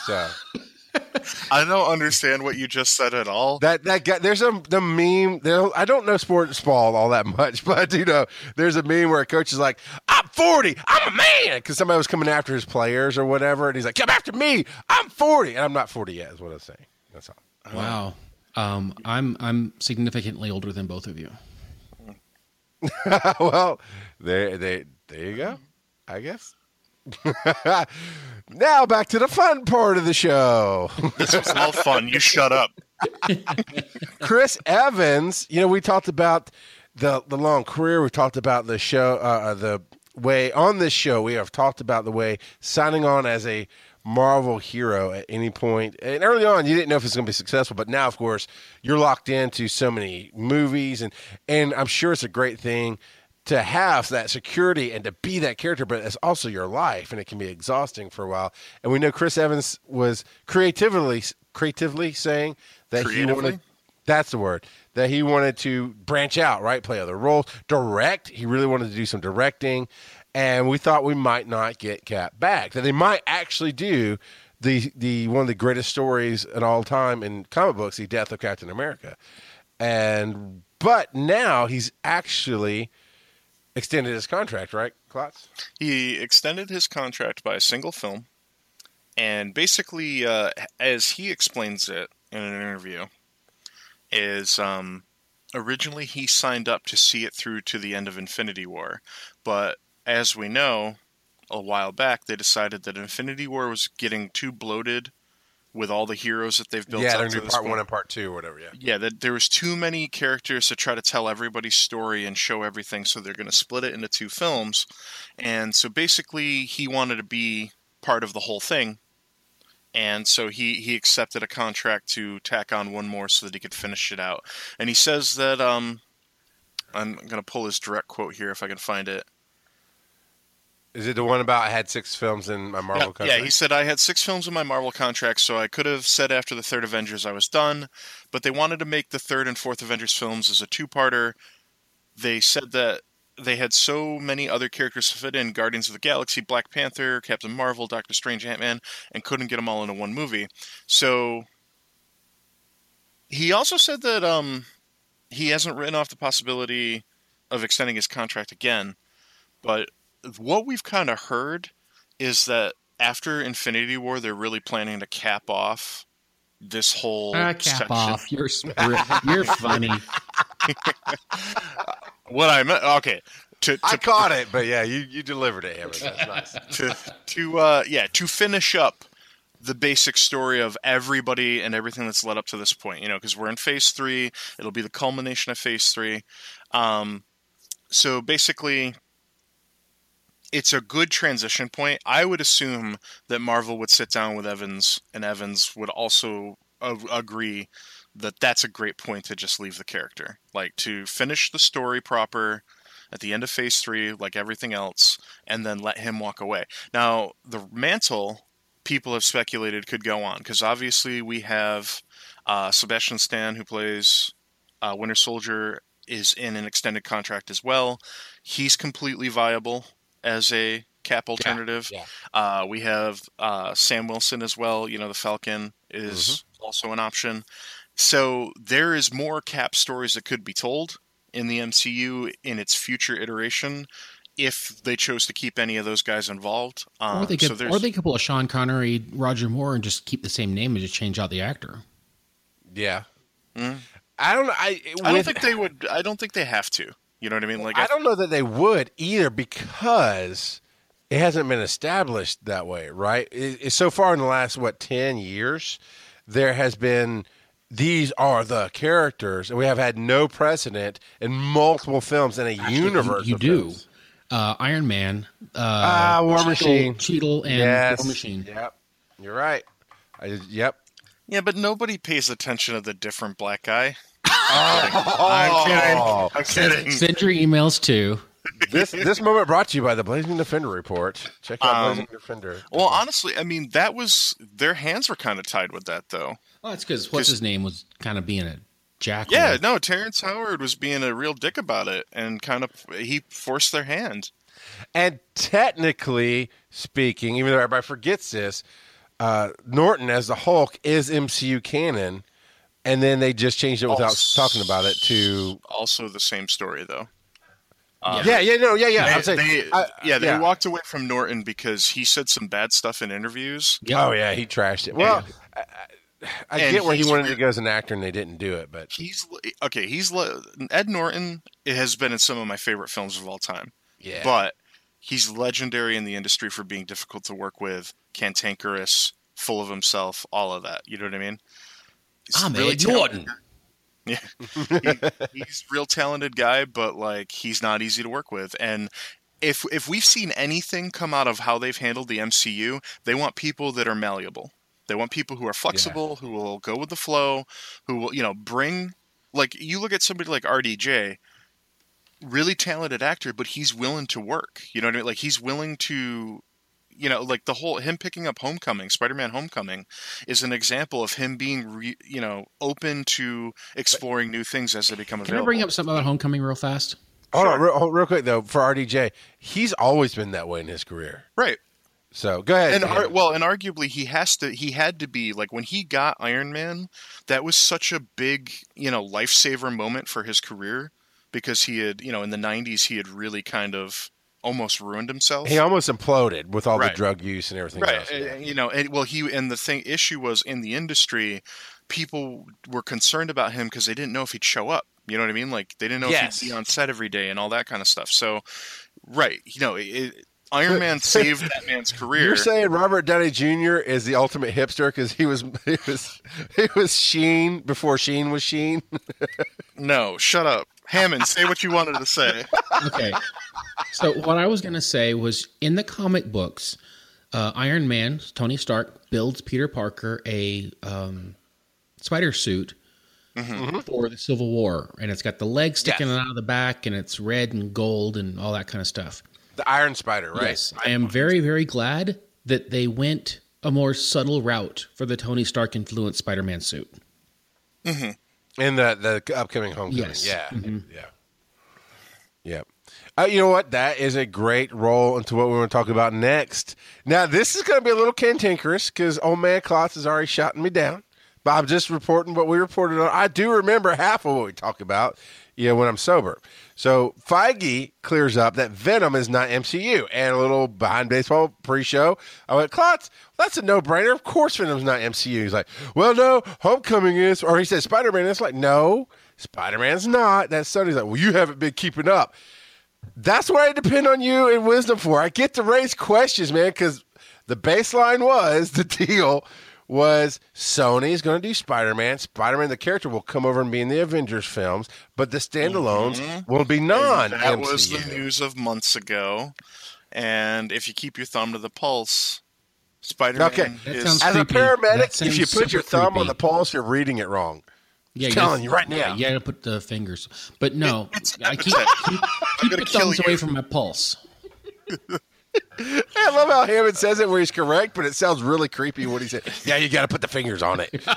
So, I don't understand what you just said at all. That that guy, there's a the meme. There, I don't know sports ball all that much, but I do know there's a meme where a coach is like, "I'm forty, I'm a man," because somebody was coming after his players or whatever, and he's like, "Come after me, I'm forty," and I'm not forty yet, is what I'm saying. That's all. Wow, um, I'm I'm significantly older than both of you. Well, there there there you go. I guess. Now back to the fun part of the show. This was all fun. You shut up. Chris Evans, you know, we talked about the the long career. We talked about the show, uh, the way on this show. We have talked about the way signing on as a Marvel hero at any point. And early on, you didn't know if it's going to be successful. But now, of course, you're locked into so many movies. And, and I'm sure it's a great thing to have that security and to be that character, but it's also your life, and it can be exhausting for a while. And we know Chris Evans was creatively, creatively saying that creatively? he wanted, that's the word, that he wanted to branch out, right? Play other roles, direct. He really wanted to do some directing. And we thought we might not get Cap back, that they might actually do the, the, one of the greatest stories in all time in comic books, the death of Captain America. And, but now he's actually extended his contract, right, Klotz? He extended his contract by a single film. And basically, uh, as he explains it in an interview, is um, originally he signed up to see it through to the end of Infinity War. But as we know, a while back, they decided that Infinity War was getting too bloated with all the heroes that they've built. Yeah, they're going to do part one and part two or whatever, yeah. Yeah, that there was too many characters to try to tell everybody's story and show everything, so they're going to split it into two films. And so basically he wanted to be part of the whole thing. And so he, he accepted a contract to tack on one more so that he could finish it out. And he says that, um, I'm going to pull his direct quote here if I can find it. Is it the one about I had six films in my Marvel yeah, contract? Yeah, he said, I had six films in my Marvel contract, so I could have said after the third Avengers I was done, but they wanted to make the third and fourth Avengers films as a two-parter. They said that they had so many other characters to fit in, Guardians of the Galaxy, Black Panther, Captain Marvel, Doctor Strange, Ant-Man, and couldn't get them all into one movie. So he also said that um, he hasn't written off the possibility of extending his contract again, but what we've kind of heard is that after Infinity War, they're really planning to cap off this whole uh, cap section. Off. You're you're funny. What I meant, okay. To, to, I caught it, but yeah, you, you delivered it, Hammond. That's nice. to to uh, yeah, to finish up the basic story of everybody and everything that's led up to this point, you know, because we're in phase three. It'll be the culmination of phase three. Um, so basically, it's a good transition point. I would assume that Marvel would sit down with Evans, and Evans would also uh, agree that that's a great point to just leave the character. Like, to finish the story proper at the end of phase three, like everything else, and then let him walk away. Now, the mantle, people have speculated, could go on, because obviously we have uh, Sebastian Stan, who plays uh, Winter Soldier, is in an extended contract as well. He's completely viable as a cap alternative. Yeah, yeah. Uh, we have uh, Sam Wilson as well. You know, the Falcon is mm-hmm. also an option. So there is more cap stories that could be told in the M C U in its future iteration if they chose to keep any of those guys involved. Um, or they could, so or they could pull a Sean Connery, Roger Moore, and just keep the same name and just change out the actor. Yeah. Mm-hmm. I don't I, I don't think they would. I don't think they have to. You know what I mean? Like, I don't know that they would either, because it hasn't been established that way, right? It, it, so far in the last, what, ten years, there has been, these are the characters, and we have had no precedent in multiple films in a Actually, universe. You, you do. Uh, Iron Man. Uh, ah, War Cheadle, Machine. Cheadle and yes. War Machine. Yep. You're right. I, yep. Yeah, but nobody pays attention to the different black guy. Oh, I'm kidding. Oh, I'm kidding. Send your emails too. This this moment brought to you by the Blazing Defender Report. Check out um, Blazing Defender. Well, honestly, I mean, that was, their hands were kind of tied with that, though. Well, that's because what's his name was kind of being a jack. Yeah, no, Terrence Howard was being a real dick about it, and kind of he forced their hand. And technically speaking, even though everybody forgets this, uh, Norton as the Hulk is M C U canon. And then they just changed it without also, talking about it to... Also the same story, though. Um, yeah, yeah, no, yeah, yeah. They, I'm saying, they, I, yeah, they yeah. walked away from Norton because he said some bad stuff in interviews. Oh, yeah, he trashed it. Well, yeah. I, I get where he wanted to go as an actor, and they didn't do it, but... he's Okay, he's... Ed Norton has been in some of my favorite films of all time. Yeah. But he's legendary in the industry for being difficult to work with, cantankerous, full of himself, all of that. You know what I mean? He's I'm really Ed Norton. Yeah, he, he's a real talented guy, but like he's not easy to work with. And if if we've seen anything come out of how they've handled the M C U, they want people that are malleable. They want people who are flexible, yeah. who will go with the flow, who will, you know, bring, like, you look at somebody like R D J, really talented actor, but he's willing to work. You know what I mean? Like, he's willing to. You know, like the whole, him picking up Homecoming, Spider-Man Homecoming, is an example of him being, re, you know, open to exploring new things as they become available. Can I bring up something about Homecoming real fast? Hold sure. on, real, real quick, though, for R D J. He's always been that way in his career. Right. So, go ahead. And ar- Well, and arguably, he has to, he had to be, like, when he got Iron Man, that was such a big, you know, lifesaver moment for his career, because he had, you know, in the nineties, he had really kind of almost ruined himself. He almost imploded with all right. the drug use and everything right. else. Yeah. You know, and, well, he and the thing issue was in the industry, people were concerned about him because they didn't know if he'd show up. You know what I mean? Like, they didn't know yes. if he'd be on set every day and all that kind of stuff. So, right, you know, it, Iron Man saved that man's career. You're saying Robert Downey Junior is the ultimate hipster because he was he was he was Sheen before Sheen was Sheen. No, shut up, Hammond. Say what you wanted to say. Okay. So what I was going to say was, in the comic books, uh, Iron Man, Tony Stark, builds Peter Parker a um, spider suit mm-hmm. for the Civil War. And it's got the legs sticking yes. out of the back, and it's red and gold and all that kind of stuff. The Iron Spider, right? Yes, I am very, very glad that they went a more subtle route for the Tony Stark-influenced Spider-Man suit. Mm-hmm. In the, the upcoming Homecoming, yes. yeah, mm-hmm. yeah, yeah. Uh, you know what? That is a great roll into what we want to talk about next. Now, this is going to be a little cantankerous because old man Klotz is already shouting me down. But I'm just reporting what we reported on. I do remember half of what we talk about, you know, when I'm sober. So Feige clears up that Venom is not M C U. And a little behind baseball pre-show, I went, Klotz, that's a no-brainer. Of course Venom's not M C U. He's like, well, no, Homecoming is. Or he said Spider-Man. It's like, no, Spider-Man's not. That's Sony's like, well, you haven't been keeping up. That's what I depend on you and Wisdom for. I get to raise questions, man, because the baseline was, the deal was Sony's going to do Spider-Man. Spider-Man, the character, will come over and be in the Avengers films, but the standalones mm-hmm. will be non-M C U. That was the news of months ago, and if you keep your thumb to the pulse, Spider-Man okay. is... As creepy. A paramedic, if you put your thumb creepy. on the pulse, you're reading it wrong. Yeah, I'm telling you right now. Yeah, you got to put the fingers. But no, I keep, keep, keep your thumbs you. away from my pulse. I love how Hammond says it where he's correct, but it sounds really creepy when he said, yeah, you got to put the fingers on it.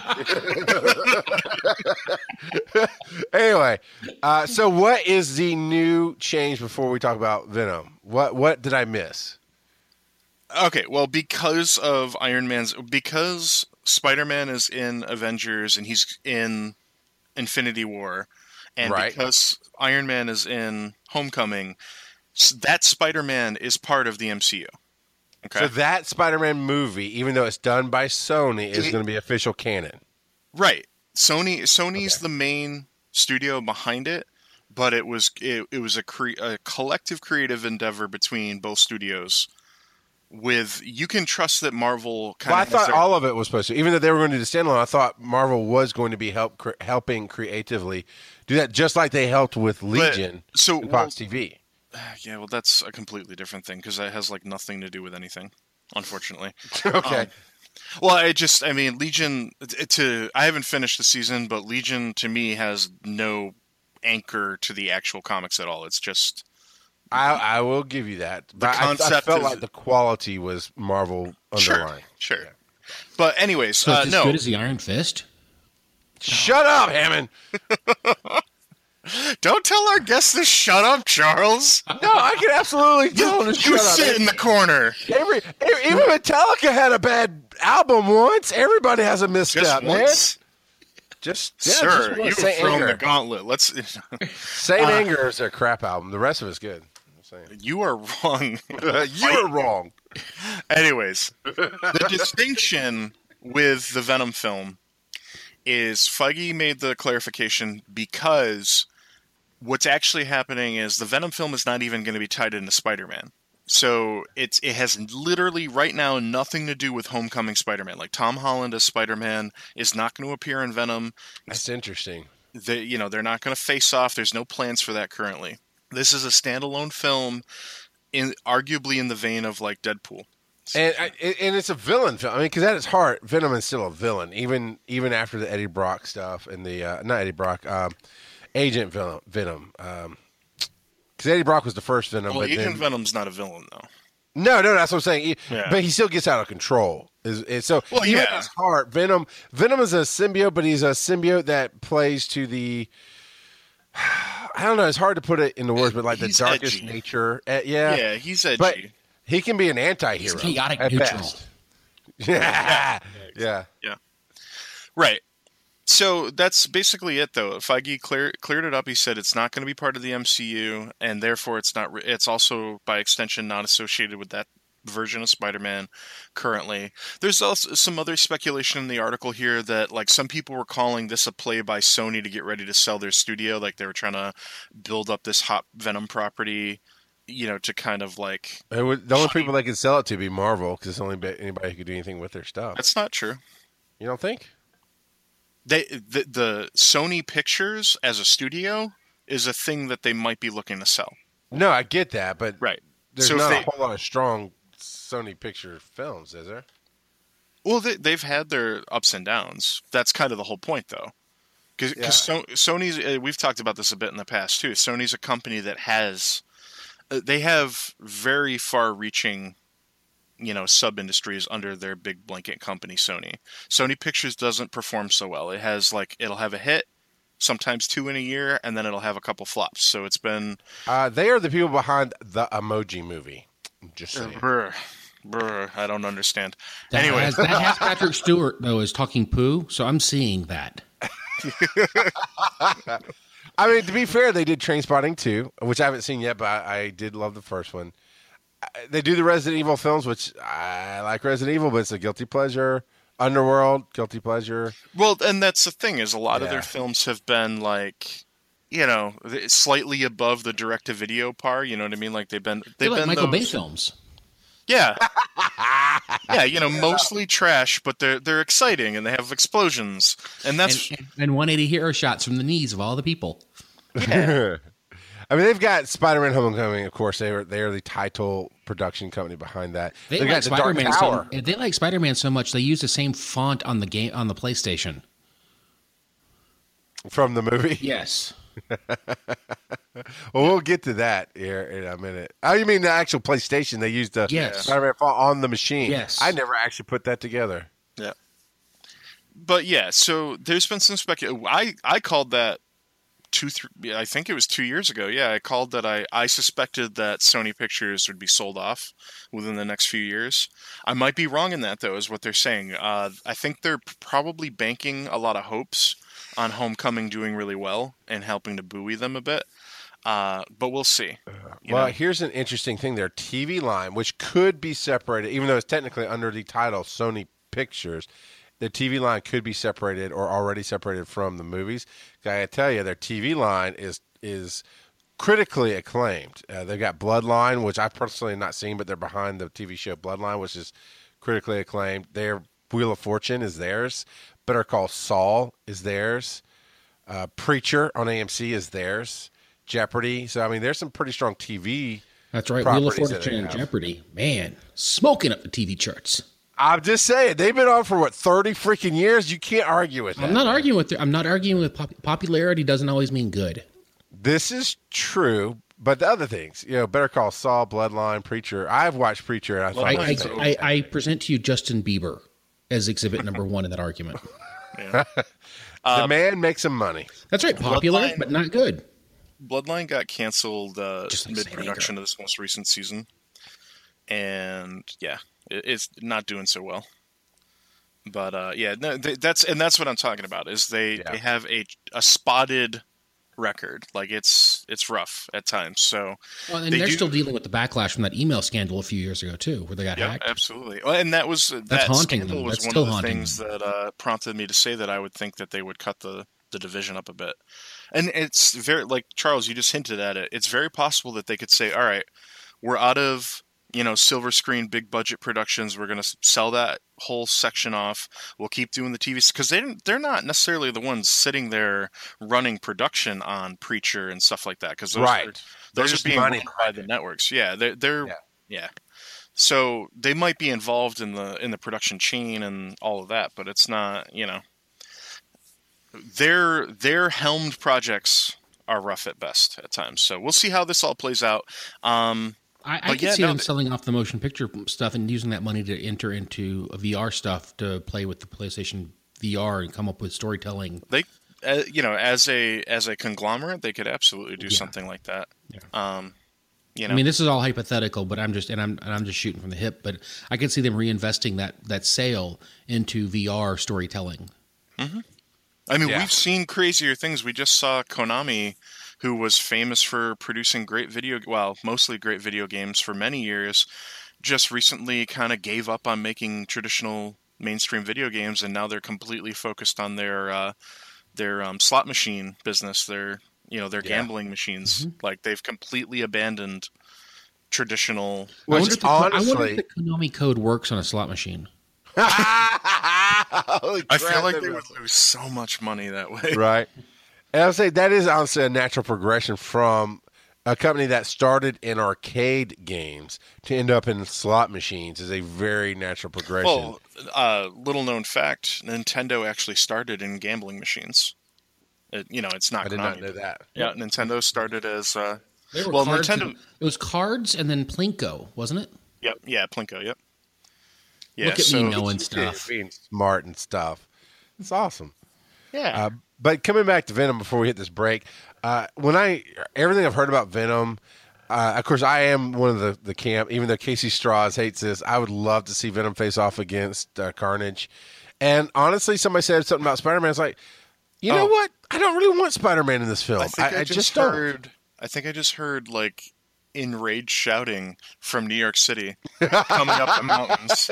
Anyway, uh, so what is the new change before we talk about Venom? What what did I miss? Okay, well, because of Iron Man's... Because Spider-Man is in Avengers and he's in Infinity War, and right. because Iron Man is in Homecoming... So that Spider-Man is part of the M C U. Okay. So that Spider-Man movie, even though it's done by Sony, is going to be official canon. Right. Sony. Sony's okay. the main studio behind it, but it was it, it was a, cre- a collective creative endeavor between both studios. With you can trust that Marvel. Kind well, of I thought their- all of it was supposed to, even though they were going to do the standalone. I thought Marvel was going to be help cre- helping creatively do that, just like they helped with Legion but, so, and Fox well, T V. Yeah, well, that's a completely different thing because that has like nothing to do with anything, unfortunately. Okay. Um, well, I just, I mean, Legion. To I haven't finished the season, but Legion to me has no anchor to the actual comics at all. It's just. I, I will give you that. The but concept I, I felt is, like the quality was Marvel underlying. Sure. sure. Yeah. But anyways, so it's uh, as no. good as the Iron Fist. Shut up, Hammond. Don't tell our guests to shut up, Charles. No, I can absolutely tell them to shut up. You sit in the corner. Every, every, even Metallica had a bad album once. Everybody has a misstep, man. Just, yeah, Sir, you've thrown anger. the gauntlet. Let's Saint uh, Anger is a crap album. The rest of it's good. You are wrong. you are wrong. Anyways, the distinction with the Venom film is Feige made the clarification because... What's actually happening is the Venom film is not even going to be tied into Spider-Man. So it's it has literally right now nothing to do with Homecoming Spider-Man. Like Tom Holland as Spider-Man is not going to appear in Venom. That's interesting. They, you know, they're not going to face off. There's no plans for that currently. This is a standalone film, in arguably in the vein of like Deadpool. And I, and it's a villain film. I mean, because at its heart, Venom is still a villain, even even after the Eddie Brock stuff and the uh, not Eddie Brock. Um, Agent Venom, Venom, um, because Eddie Brock was the first Venom. Well, but Agent then, Venom's not a villain, though. No, no, that's what I'm saying. He, yeah. But he still gets out of control. Is, is, so well, yeah. At his heart, Venom, Venom is a symbiote, but he's a symbiote that plays to the. I don't know. It's hard to put it into words, but like he's the darkest edgy. nature. Uh, yeah, yeah, he's edgy. But he can be an anti-hero. He's chaotic at neutral. Best. yeah. yeah, yeah, right. So that's basically it, though. Feige clear, cleared it up. He said it's not going to be part of the M C U, and therefore it's not. Re- it's also, by extension, not associated with that version of Spider-Man currently. There's also some other speculation in the article here that, like, some people were calling this a play by Sony to get ready to sell their studio. Like, they were trying to build up this hot Venom property, you know, to kind of, like... It would, the only people they could sell it to would be Marvel, because it's only anybody who could do anything with their stuff. That's not true. You don't think? They, the, the Sony Pictures as a studio is a thing that they might be looking to sell. No, I get that, but right. there's so not they, a whole lot of strong Sony Picture films, is there? Well, they, they've had their ups and downs. That's kind of the whole point, though. Because yeah. so, Sony's, we've talked about this a bit in the past, too. Sony's a company that has they have very far-reaching, you know, sub-industries under their big blanket company, Sony. Sony Pictures doesn't perform so well. It has, like, it'll have a hit, sometimes two in a year, and then it'll have a couple flops. So it's been... Uh, they are the people behind the Emoji Movie. Just saying. Brr, brr, I don't understand. That anyway. Has, that has Patrick Stewart, though, is talking poo, so I'm seeing that. I mean, to be fair, they did Trainspotting two, which I haven't seen yet, but I, I did love the first one. They do the Resident Evil films, which I like Resident Evil, but it's a guilty pleasure. Underworld, guilty pleasure. Well, and that's the thing, is a lot yeah. of their films have been like, you know, slightly above the direct-to-video par, you know what I mean? Like they've been... They've like been Michael those... Bay films. Yeah. yeah, you know, mostly trash, but they're they're exciting and they have explosions. And that's and, and one eighty hero shots from the knees of all the people. Yeah. I mean, they've got Spider-Man Homecoming, of course. They are, they are the title production company behind that. They like got the Dark Tower. So, they like Spider-Man so much, they use the same font on the game on the PlayStation. From the movie? Yes. Well, we'll get to that here in a minute. Oh, you mean the actual PlayStation? They used the yes. Spider-Man font on the machine. Yes. I never actually put that together. Yeah. But, yeah, so there's been some speculation. I, I called that. Two, three, I think it was two years ago. Yeah, I called that I, I suspected that Sony Pictures would be sold off within the next few years. I might be wrong in that, though, is what they're saying. Uh, I think they're probably banking a lot of hopes on Homecoming doing really well and helping to buoy them a bit. Uh, but we'll see. Well, know? Here's an interesting thing. Their T V line, which could be separated, even though it's technically under the title Sony Pictures, their T V line could be separated or already separated from the movies. I tell you, their T V line is is critically acclaimed. Uh, they've got Bloodline, which I personally have not seen, but they're behind the T V show Bloodline, which is critically acclaimed. Their Wheel of Fortune is theirs. Better Call Saul is theirs. Uh, Preacher on A M C is theirs. Jeopardy. So, I mean, there's some pretty strong T V. That's right. Wheel of Fortune and Jeopardy. Man, smoking up the T V charts. I'm just saying, they've been on for, what, thirty freaking years? You can't argue with that. I'm not arguing with it. I'm not arguing with pop- popularity doesn't always mean good. This is true, but the other things, you know, Better Call Saul, Bloodline, Preacher. I've watched Preacher. And I, well, I, I, I, I present to you Justin Bieber as exhibit number one in that argument. Yeah. The um, man makes some money. That's right. Popular, Bloodline, but not good. Bloodline got canceled uh, like mid-production of this most recent season. And, yeah. It's not doing so well, but uh, yeah, no, they, that's and that's what I'm talking about. Is they, yeah. they have a a spotted record, like it's it's rough at times. So, well, and they they're do... still dealing with the backlash from that email scandal a few years ago too, where they got yeah, hacked. Absolutely, well, and that was that's that haunting scandal them. was that's one of the things them. that uh, prompted me to say that I would think that they would cut the, the division up a bit. And it's very like Charles, you just hinted at it. It's very possible that they could say, "All right, we're out of." You know, silver screen, big budget productions. We're going to sell that whole section off. We'll keep doing the T V because they didn't, they're not necessarily the ones sitting there running production on Preacher and stuff like that. Because those right. are they're those just being run by the networks. Yeah, they're, they're yeah. yeah. So they might be involved in the in the production chain and all of that, but it's not. You know, their their helmed projects are rough at best at times. So we'll see how this all plays out. Um, I, I can yeah, see no, them selling off the motion picture stuff and using that money to enter into a V R stuff to play with the PlayStation V R and come up with storytelling. They, uh, you know, as a as a conglomerate, they could absolutely do yeah. something like that. Yeah. Um, you know, I mean, this is all hypothetical, but I'm just and I'm and I'm just shooting from the hip. But I could see them reinvesting that that sale into V R storytelling. Mm-hmm. I mean, yeah. we've seen crazier things. We just saw Konami. Who was famous for producing great video, well, mostly great video games for many years, just recently kind of gave up on making traditional mainstream video games, and now they're completely focused on their uh, their um, slot machine business, their you know their yeah. gambling machines. Mm-hmm. Like they've completely abandoned traditional. Well, I, wonder the, honestly, I wonder if the Konami code works on a slot machine. I feel like they would lose so much money that way, right? And I'll say that is honestly a natural progression from a company that started in arcade games to end up in slot machines is a very natural progression. Well, uh, little known fact, Nintendo actually started in gambling machines. It, you know, it's not. I did Konami, not know that. Yeah, Nintendo started as uh, They were well, cards Nintendo. And, it was cards and then Plinko, wasn't it? Yep. Yeah, Plinko. Yep. Yeah, Look at so, me knowing stuff, being smart and stuff. It's awesome. Yeah. Uh, but coming back to Venom before we hit this break, uh, when I everything I've heard about Venom, uh, of course I am one of the the camp. Even though Casey Strauss hates this, I would love to see Venom face off against uh, Carnage. And honestly, somebody said something about Spider-Man. It's like, you oh. know what? I don't really want Spider-Man in this film. I, think I, I, I just, just heard. Don't. I think I just heard like enraged shouting from New York City coming up the mountains.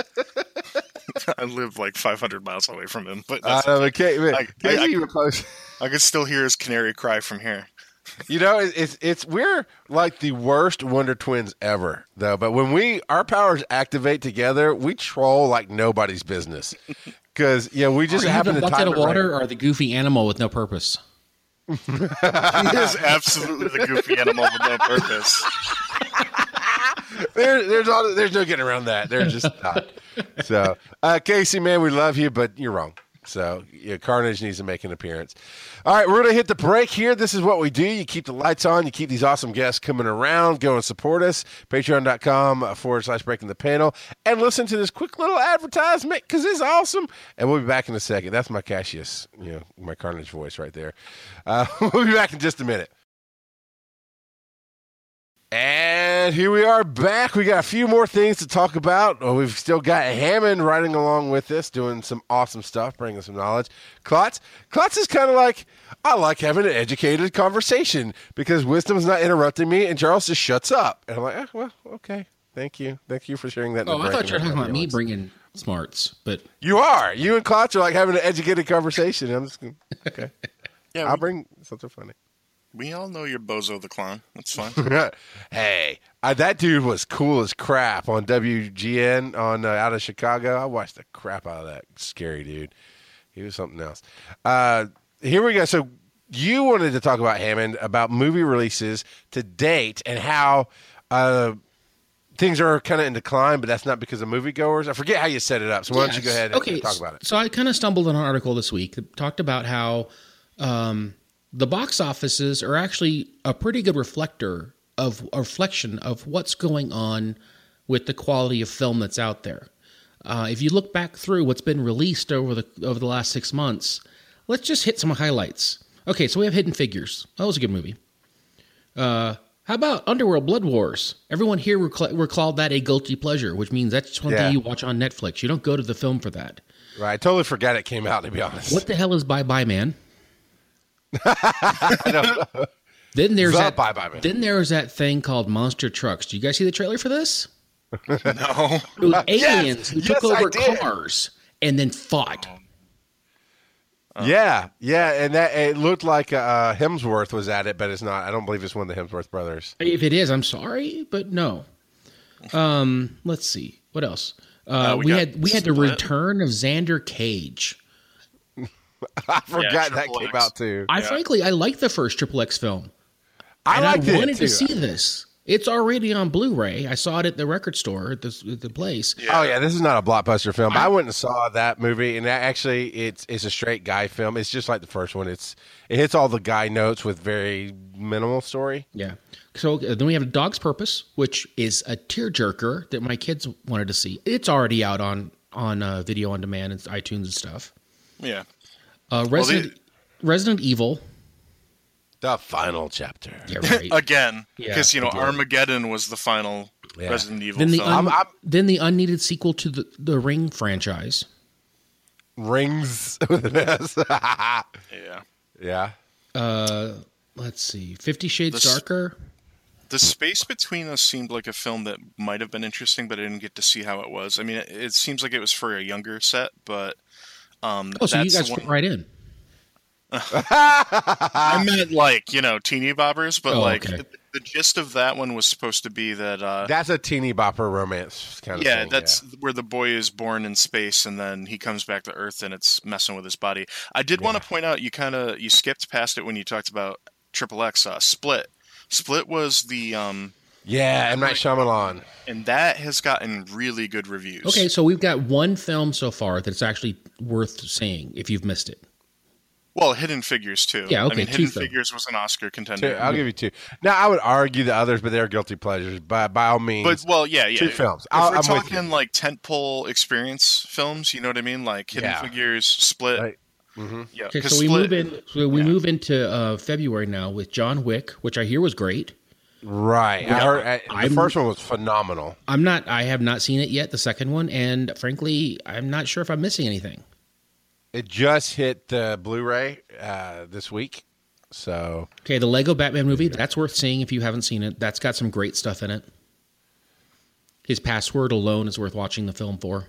I live like five hundred miles away from him, but that's uh, okay. okay. I, I, I, I, close. I can still hear his canary cry from here. You know, it's it's we're like the worst Wonder Twins ever, though. But when we our powers activate together, we troll like nobody's business. Because yeah, we just happen to time it right. Are you the bucket of water or the goofy animal with no purpose? He is absolutely the goofy animal with no purpose. there, there's all, there's no getting around that. They're just not. So, uh, Casey, man, we love you, but you're wrong. So, yeah, Carnage needs to make an appearance. All right, we're going to hit the break here. This is what we do. You keep the lights on. You keep these awesome guests coming around. Go and support us. Patreon.com forward slash breaking the panel. And listen to this quick little advertisement because it's awesome. And we'll be back in a second. That's my Cassius, you know, my Carnage voice right there. Uh, we'll be back in just a minute. And here we are back. We got a few more things to talk about. Oh, we've still got Hammond riding along with us, doing some awesome stuff, bringing some knowledge. Klotz. Klotz is kind of like, I like having an educated conversation because Wisdom's not interrupting me and Charles just shuts up. And I'm like, eh, well, okay. Thank you. Thank you for sharing that. Oh, I thought you were talking about me bringing smarts, but. You are. You and Klotz are like having an educated conversation. I'm just going, okay. Yeah, I'll we- bring something funny. We all know you're Bozo the Clown. That's fine. Hey, I, that dude was cool as crap on W G N on uh, out of Chicago. I watched the crap out of that scary dude. He was something else. Uh, here we go. So you wanted to talk about, Hammond, about movie releases to date and how uh, things are kind of in decline, but that's not because of moviegoers. I forget how you set it up. So why yes. don't you go ahead and okay. talk about it? So I kind of stumbled on an article this week that talked about how um, – the box offices are actually a pretty good reflector of a reflection of what's going on with the quality of film that's out there. Uh, if you look back through what's been released over the over the last six months, let's just hit some highlights. Okay, so we have Hidden Figures. That was a good movie. Uh, how about Underworld Blood Wars? Everyone here recla- recalled that a guilty pleasure, which means that's just one yeah. thing you watch on Netflix. You don't go to the film for that. Right, I totally forgot it came out, to be honest. What the hell is Bye Bye Man? I don't know. Then there's that, bye bye, man. Then there's that thing called Monster Trucks. Do you guys see the trailer for this? No. It was aliens yes, who yes, took over cars and then fought. Um, yeah, yeah, and that it looked like uh, Hemsworth was at it, but it's not. I don't believe it's one of the Hemsworth brothers. If it is, I'm sorry, but no. Um, let's see what else. Uh, uh, we we had we had the return of Xander Cage. I forgot yeah, that X. came out too. I yeah. frankly, I like the first Triple X film. I liked I wanted it too. to see this. It's already on Blu-ray. I saw it at the record store at the, at the place. Yeah. Oh yeah, this is not a blockbuster film. I, I went and saw that movie, and that actually, it's it's a straight guy film. It's just like the first one. It's it hits all the guy notes with very minimal story. Yeah. So uh, then we have A Dog's Purpose, which is a tearjerker that my kids wanted to see. It's already out on on uh, video on demand and iTunes and stuff. Yeah. Uh, Resident, well, the, Resident Evil. The final chapter. Yeah, right. Again. Because, yeah, you know, again. Armageddon was the final yeah. Resident Evil then the film. Un- I'm, I'm, then the unneeded sequel to the, the Ring franchise. Rings with an S. Yeah. Yeah. Uh, let's see. Fifty Shades the, Darker. The Space Between Us seemed like a film that might have been interesting, but I didn't get to see how it was. I mean, it, it seems like it was for a younger set, but... Um, oh, so you guys went right in. I meant like, you know, teeny boppers, but oh, like okay. the, the gist of that one was supposed to be that. Uh, that's a teeny bopper romance kind yeah, of thing. That's yeah, that's where the boy is born in space and then he comes back to Earth and it's messing with his body. I did yeah. want to point out you kind of you skipped past it when you talked about Triple X. Uh, Split. Split was the. Um, Yeah, M. Night Shyamalan. And that has gotten really good reviews. Okay, so we've got one film so far that's actually worth seeing if you've missed it. Well, Hidden Figures, too. Yeah, okay, I mean, Hidden though. Figures was an Oscar contender. Two, I'll give you two. Now, I would argue the others, but they're guilty pleasures, by, by all means. But, well, yeah, yeah. Two films. If I'll, we're I'm talking, like, tentpole experience films, you know what I mean? Like, Hidden yeah. Figures, Split. Right. Mm-hmm. Yeah, okay, so we, Split, move, in, so we yeah. move into uh, February now with John Wick, which I hear was great. Right. I heard, I, the I'm, first one was phenomenal. I'm not. I have not seen it yet, the second one, and, frankly, I'm not sure if I'm missing anything. It just hit the Blu-ray uh, this week, so... Okay, the Lego Batman movie, that's worth seeing if you haven't seen it. That's got some great stuff in it. His password alone is worth watching the film for.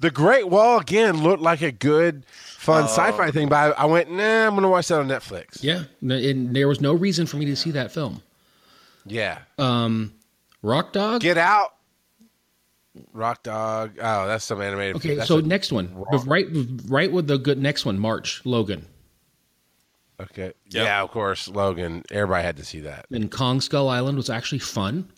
The Great Wall, again, looked like a good, fun uh, sci-fi thing, but I, I went, nah, I'm going to watch that on Netflix. Yeah, and there was no reason for me to see that film. Yeah. Um, Rock Dog? Get Out. Rock Dog. Oh, that's some animated. Okay, that's so next one, wrong. right, right with the good next one, March, Logan. Okay, yep. Yeah, of course, Logan. Everybody had to see that. And Kong Skull Island was actually fun.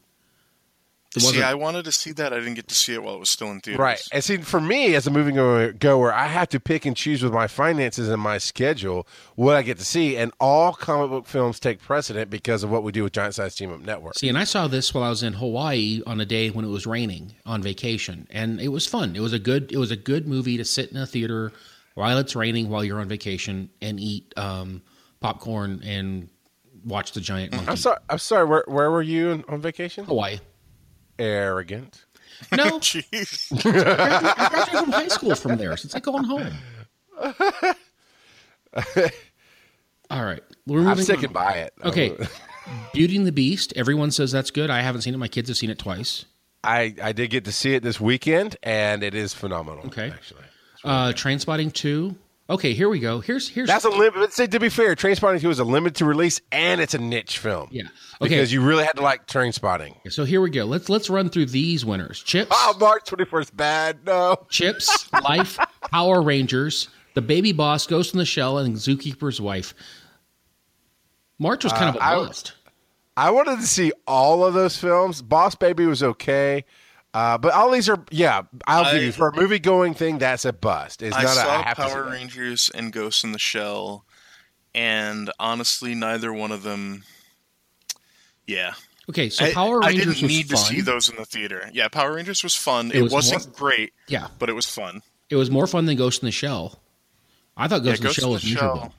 See, I wanted to see that. I didn't get to see it while it was still in theaters. Right, and see, for me as a movie goer, I have to pick and choose with my finances and my schedule what I get to see, and all comic book films take precedent because of what we do with Giant Size Team Up Network. See, and I saw this while I was in Hawaii on a day when it was raining on vacation, and it was fun. It was a good, it was a good movie to sit in a theater while it's raining, while you're on vacation, and eat um, popcorn and watch the giant monkey. I'm sorry. I'm sorry. Where where were you on vacation? Hawaii. Arrogant. No. Jeez. I graduated from high school from there, so it's like going home. All right. We're moving I'm sticking on. by it. Okay. Beauty and the Beast. Everyone says that's good. I haven't seen it. My kids have seen it twice. I, I did get to see it this weekend, and it is phenomenal. Okay. Actually. Really uh, Trainspotting two. Okay, here we go. Here's here's that's a limit. To be fair, Trainspotting two is a limited release, and it's a niche film. Yeah, okay. Because you really had to like Trainspotting. So here we go. Let's let's run through these winners. Chips. Oh, March twenty first. Bad. No. Chips. Life. Power Rangers. The Baby Boss. Ghost in the Shell. And Zookeeper's Wife. March was kind of uh, a bust. I, I wanted to see all of those films. Boss Baby was okay. Uh, but all these are, yeah, I'll I, give you, for a movie-going thing, that's a bust. It's I not saw a, I Power Rangers and Ghost in the Shell, and honestly, neither one of them, yeah. Okay, so I, Power Rangers was fun. I didn't need to see those in the theater. Yeah, Power Rangers was fun. It, it was wasn't more, great, yeah, but it was fun. It was more fun than Ghost in the Shell. I thought Ghost yeah, in the Ghost Shell in the was miserable.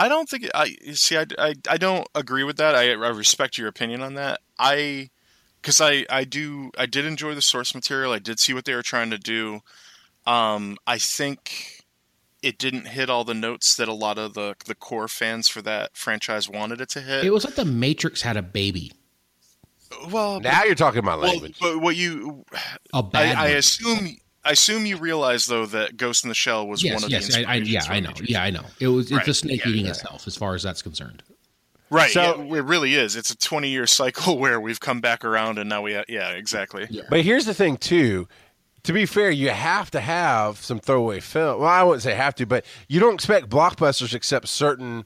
I don't think, I see, I, I, I don't agree with that. I, I respect your opinion on that. I... Because I, I do I did enjoy the source material. I did see what they were trying to do. Um, I think it didn't hit all the notes that a lot of the, the core fans for that franchise wanted it to hit. It was like The Matrix had a baby. Well, now but, you're talking my language. Well, but what you a bad I, I assume I assume you realize though that Ghost in the Shell was yes, one of yes, the inspirations. Yes, yeah, I know. Matrix. Yeah, I know. It was it's right. a snake yeah, eating yeah. itself as far as that's concerned. Right, so it, it really is. It's a twenty-year cycle where we've come back around, and now we, ha- yeah, exactly. Yeah. But here's the thing, too. To be fair, you have to have some throwaway film. Well, I wouldn't say have to, but you don't expect blockbusters except certain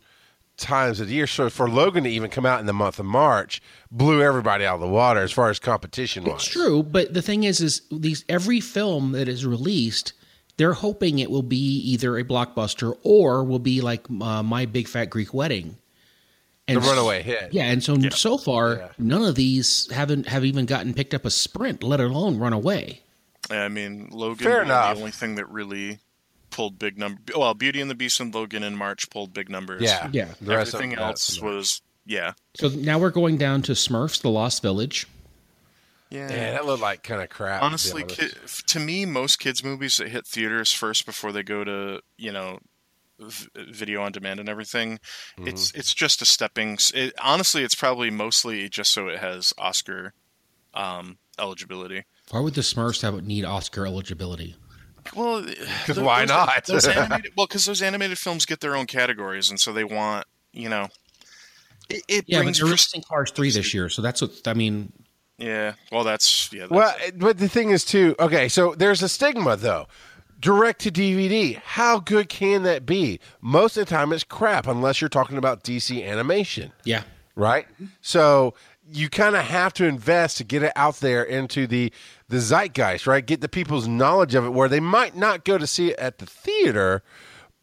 times of the year. So for Logan to even come out in the month of March blew everybody out of the water as far as competition was. It's true, but the thing is, is these every film that is released, they're hoping it will be either a blockbuster or will be like uh, My Big Fat Greek Wedding. And the runaway hit. Yeah, and so yeah. so far, yeah. none of these haven't have even gotten picked up a sprint, let alone run away. Yeah, I mean, Logan was the only thing that really pulled big numbers. Well, Beauty and the Beast and Logan in March pulled big numbers. Yeah, yeah. Everything else was, yeah. So now we're going down to Smurfs, The Lost Village. Yeah, yeah that looked like kind of crap. Honestly, to, kid, to me, most kids' movies that hit theaters first before they go to, you know, video on demand and everything, mm-hmm. it's it's just a stepping. It, honestly, it's probably mostly just so it has Oscar um, eligibility. Why would the Smurfs have need Oscar eligibility? Well, because why those, not? Those animated, well, because those animated films get their own categories, and so they want you know. It, it yeah, brings but they're releasing Cars three this year, so that's what I mean. Yeah, well, that's yeah. That's, well, but the thing is too. Okay, so there's a stigma though. Direct to D V D. How good can that be? Most of the time, it's crap, unless you're talking about D C animation. Yeah. Right? So you kind of have to invest to get it out there into the the zeitgeist, right? Get the people's knowledge of it where they might not go to see it at the theater,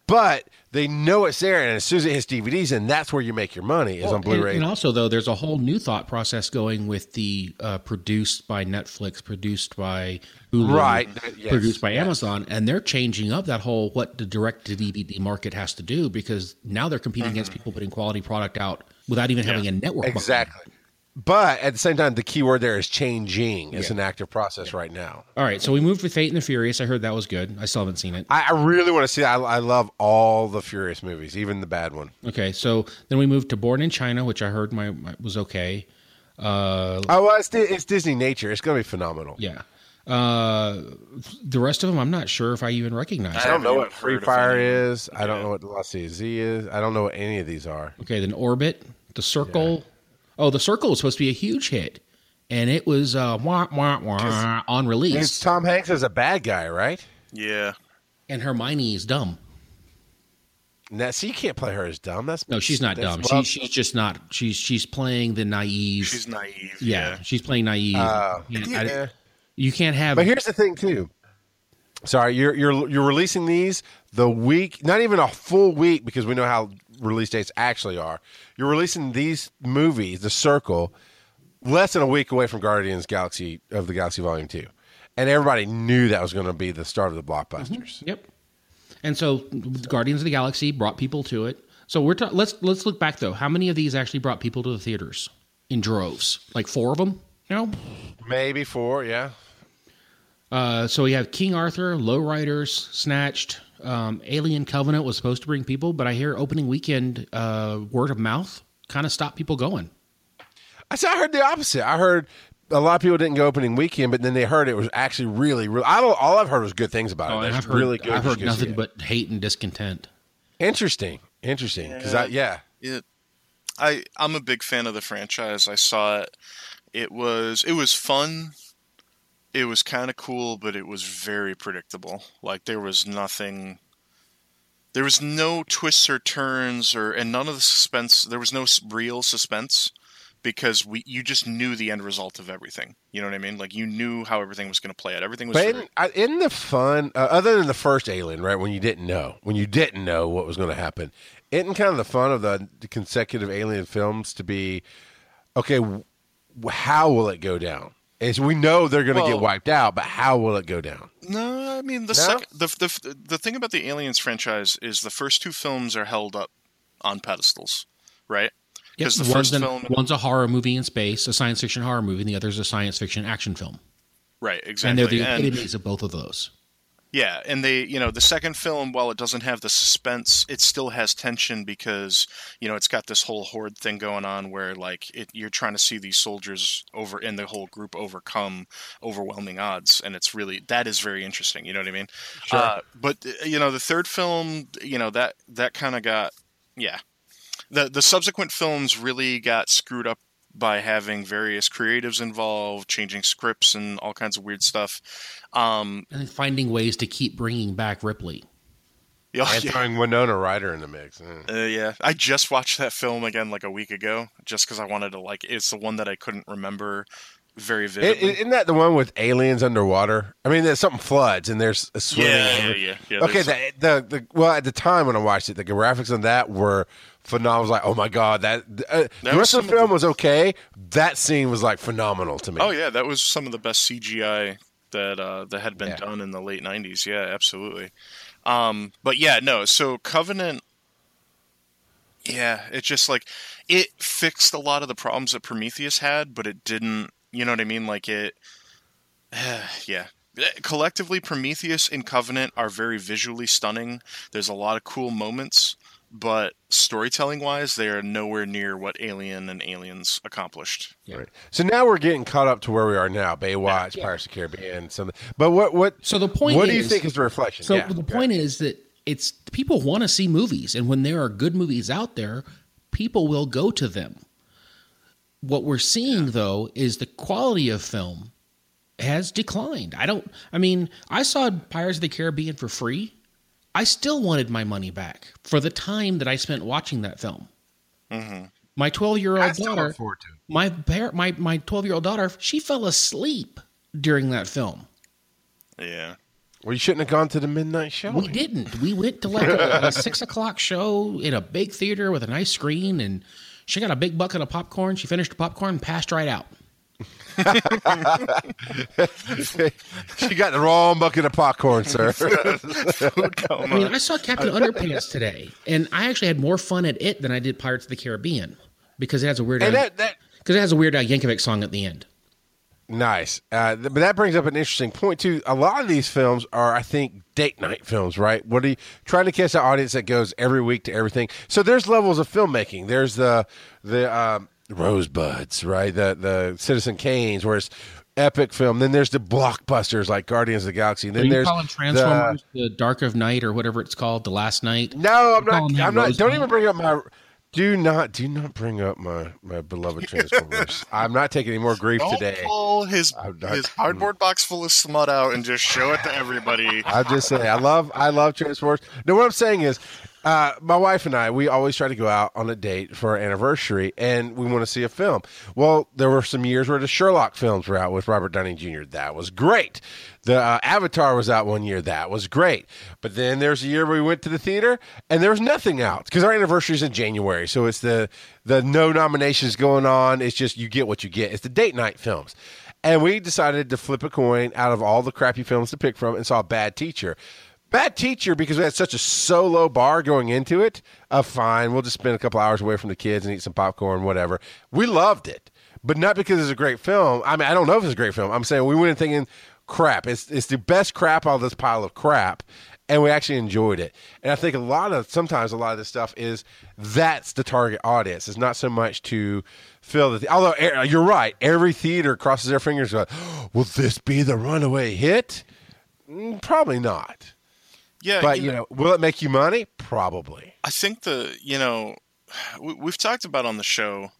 but they know it's there, and as soon as it hits D V Ds, and that's where you make your money, is well, on Blu-ray. And, and also, though, there's a whole new thought process going with the uh, produced by Netflix, produced by Hulu, right. yes. produced by yes. Amazon, and they're changing up that whole what the direct-to-D V D market has to do, because now they're competing mm-hmm. against people putting quality product out without even yeah. having a network. Exactly. Market. But at the same time, the key word there is changing. It's yeah. an active process yeah. right now. All right, so we moved to Fate and the Furious. I heard that was good. I still haven't seen it. I, I really want to see it. I, I love all the Furious movies, even the bad one. Okay, so then we moved to Born in China, which I heard my, my was okay. Uh, oh, well, it's, it's Disney nature. It's going to be phenomenal. Yeah. Uh, the rest of them, I'm not sure if I even recognize. I don't know what Free Fire is. I don't know what La C Z is. I don't know what any of these are. Okay, then Orbit, The Circle... Yeah. Oh, The Circle was supposed to be a huge hit, and it was uh, wah, wah, wah, on release. Tom Hanks is a bad guy, right? Yeah. And Hermione is dumb. Now, see, you can't play her as dumb. That's no, she's not dumb. She, she's just not. She's she's playing the naive. She's naive. Yeah, yeah. She's playing naive. Uh, you, know, yeah. I, you can't have. But here's the thing, too. Sorry, you're you're you're releasing these the week, not even a full week, because we know how release dates actually are. You're releasing these movies, The Circle, less than a week away from Guardians Galaxy of the Galaxy Volume Two, and everybody knew that was going to be the start of the blockbusters. Mm-hmm. Yep. And so, Guardians of the Galaxy brought people to it. So we're ta- let's let's look back though. How many of these actually brought people to the theaters in droves? Like four of them? No, maybe four. Yeah. Uh, so we have King Arthur, Lowriders, Snatched, um, Alien Covenant was supposed to bring people, but I hear opening weekend uh, word of mouth kind of stopped people going. I said I heard the opposite. I heard a lot of people didn't go opening weekend, but then they heard it was actually really, really. I don't, all I've heard was good things about oh, it. That's I've heard, really good. I've heard nothing but hate and discontent. Interesting, interesting. Because yeah, I, yeah, it, I I'm a big fan of the franchise. I saw it. It was it was fun. It was kind of cool, but it was very predictable. Like, there was nothing... There was no twists or turns, or and none of the suspense... There was no real suspense, because we you just knew the end result of everything. You know what I mean? Like, you knew how everything was going to play out. Everything was... But very... isn't, isn't the fun... Uh, other than the first Alien, right, when you didn't know. When you didn't know what was going to happen. Isn't kind of the fun of the consecutive Alien films to be, okay, w- how will it go down? Is we know they're going to well, get wiped out, but how will it go down? No, I mean, the, no? sec- the the the thing about the Aliens franchise is the first two films are held up on pedestals, right? Because yep. the one's first an, film one's a horror movie in space, a science fiction horror movie, and the other's a science fiction action film. Right, exactly. And they're the and, enemies of both of those. Yeah, and they, you know, the second film, while it doesn't have the suspense, it still has tension because, you know, it's got this whole horde thing going on where, like, it, you're trying to see these soldiers over in the whole group overcome overwhelming odds, and it's really that is very interesting. You know what I mean? Sure. Uh, but you know, the third film, you know that that kind of got, yeah, the the subsequent films really got screwed up by having various creatives involved, changing scripts and all kinds of weird stuff. Um, and finding ways to keep bringing back Ripley. Yeah, and throwing Winona Ryder in the mix. Mm. Uh, yeah. I just watched that film again like a week ago just because I wanted to like, it's the one that I couldn't remember very vividly. It, isn't that the one with aliens underwater? I mean, there's something floods and there's a swimming. Yeah, yeah, yeah, yeah. Okay, the, the the well, at the time when I watched it, the graphics on that were... phenomenal. I was like, oh my god, that, uh, that the rest of the film of the, was okay. That scene was like phenomenal to me. Oh yeah, that was some of the best C G I that uh, that had been yeah. done in the late nineties. Yeah, absolutely. Um, but yeah, no. So Covenant, yeah, it's just like it fixed a lot of the problems that Prometheus had, but it didn't. You know what I mean? Like it, uh, yeah. Collectively, Prometheus and Covenant are very visually stunning. There's a lot of cool moments. But storytelling-wise, they are nowhere near what Alien and Aliens accomplished. Yeah. Right. So now we're getting caught up to where we are now: Baywatch, yeah. Pirates of the Caribbean, something. But what? What? So the point. What is, do you think is the reflection? So yeah. the point yeah. is that it's people want to see movies, and when there are good movies out there, people will go to them. What we're seeing, yeah. though, is the quality of film has declined. I don't. I mean, I saw Pirates of the Caribbean for free. I still wanted my money back for the time that I spent watching that film. Mm-hmm. My twelve-year-old daughter, my my my twelve-year-old daughter, she fell asleep during that film. Yeah. Well, you shouldn't have gone to the midnight show. We didn't. We went to like a, a six o'clock show in a big theater with a nice screen, and she got a big bucket of popcorn. She finished the popcorn and passed right out. She got the wrong bucket of popcorn, sir. I mean, I saw Captain Underpants today, and I actually had more fun at it than I did Pirates of the Caribbean because it has a weird because it has a weird uh, Yankovic song at the end. Nice, uh, th- but that brings up an interesting point too. A lot of these films are, I think, date night films, right? What are you trying to catch the audience that goes every week to everything? So there's levels of filmmaking. There's the the. Uh, Rosebuds, right? The the Citizen Kanes, where it's epic film. Then there's the blockbusters like Guardians of the Galaxy. Then Are you there's calling Transformers the, the Dark of Night or whatever it's called, the Last Night. No, I'm You're not. I'm not. Don't even bring up my. Do not. Do not bring up my my beloved Transformers. I'm not taking any more grief don't today. Pull his not, his cardboard box full of smut out and just show it to everybody. I'm just saying. I love I love Transformers. No, what I'm saying is. Uh, my wife and I, we always try to go out on a date for our anniversary, and we want to see a film. Well, there were some years where the Sherlock films were out with Robert Downey Junior That was great. The uh, Avatar was out one year. That was great. But then there's a year where we went to the theater, and there was nothing out because our anniversary is in January, so it's the the no nominations going on. It's just you get what you get. It's the date night films. And we decided to flip a coin out of all the crappy films to pick from and saw Bad Teacher. Bad Teacher, because we had such a so low bar going into it, of fine, we'll just spend a couple hours away from the kids and eat some popcorn, whatever. We loved it, but not because it's a great film. I mean, I don't know if it's a great film. I'm saying we went in thinking, crap, it's it's the best crap out of this pile of crap, and we actually enjoyed it. And I think a lot of, sometimes a lot of this stuff is, that's the target audience. It's not so much to fill the, th- although you're right, every theater crosses their fingers, like, will this be the runaway hit? Probably not. Yeah, but, you know, know, will it make you money? Probably. I think the, you know, we, we've talked about on the show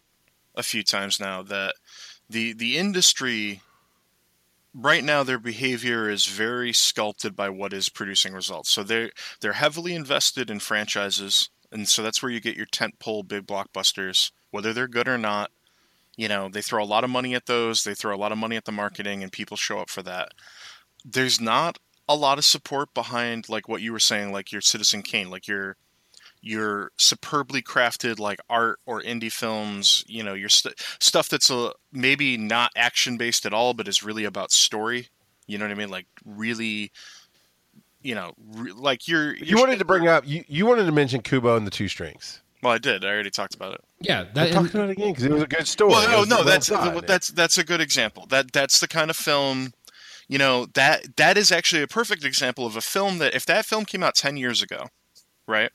a few times now that the the industry, right now, their behavior is very sculpted by what is producing results. So they're, they're heavily invested in franchises, and so that's where you get your tentpole big blockbusters, whether they're good or not. You know, they throw a lot of money at those, they throw a lot of money at the marketing, and people show up for that. There's not a lot of support behind, like what you were saying, like your Citizen Kane, like your your superbly crafted like art or indie films, you know, your st- stuff that's a, maybe not action based at all, but is really about story. You know what I mean? Like really, you know, re- like you're, you're. You wanted to bring up you, you wanted to mention Kubo and the Two Strings. Well, I did. I already talked about it. Yeah, that, talked about it again because it was a good story. Well, no, no, that's well that's that's a good example. That that's the kind of film. You know, that that is actually a perfect example of a film that if that film came out ten years ago, right,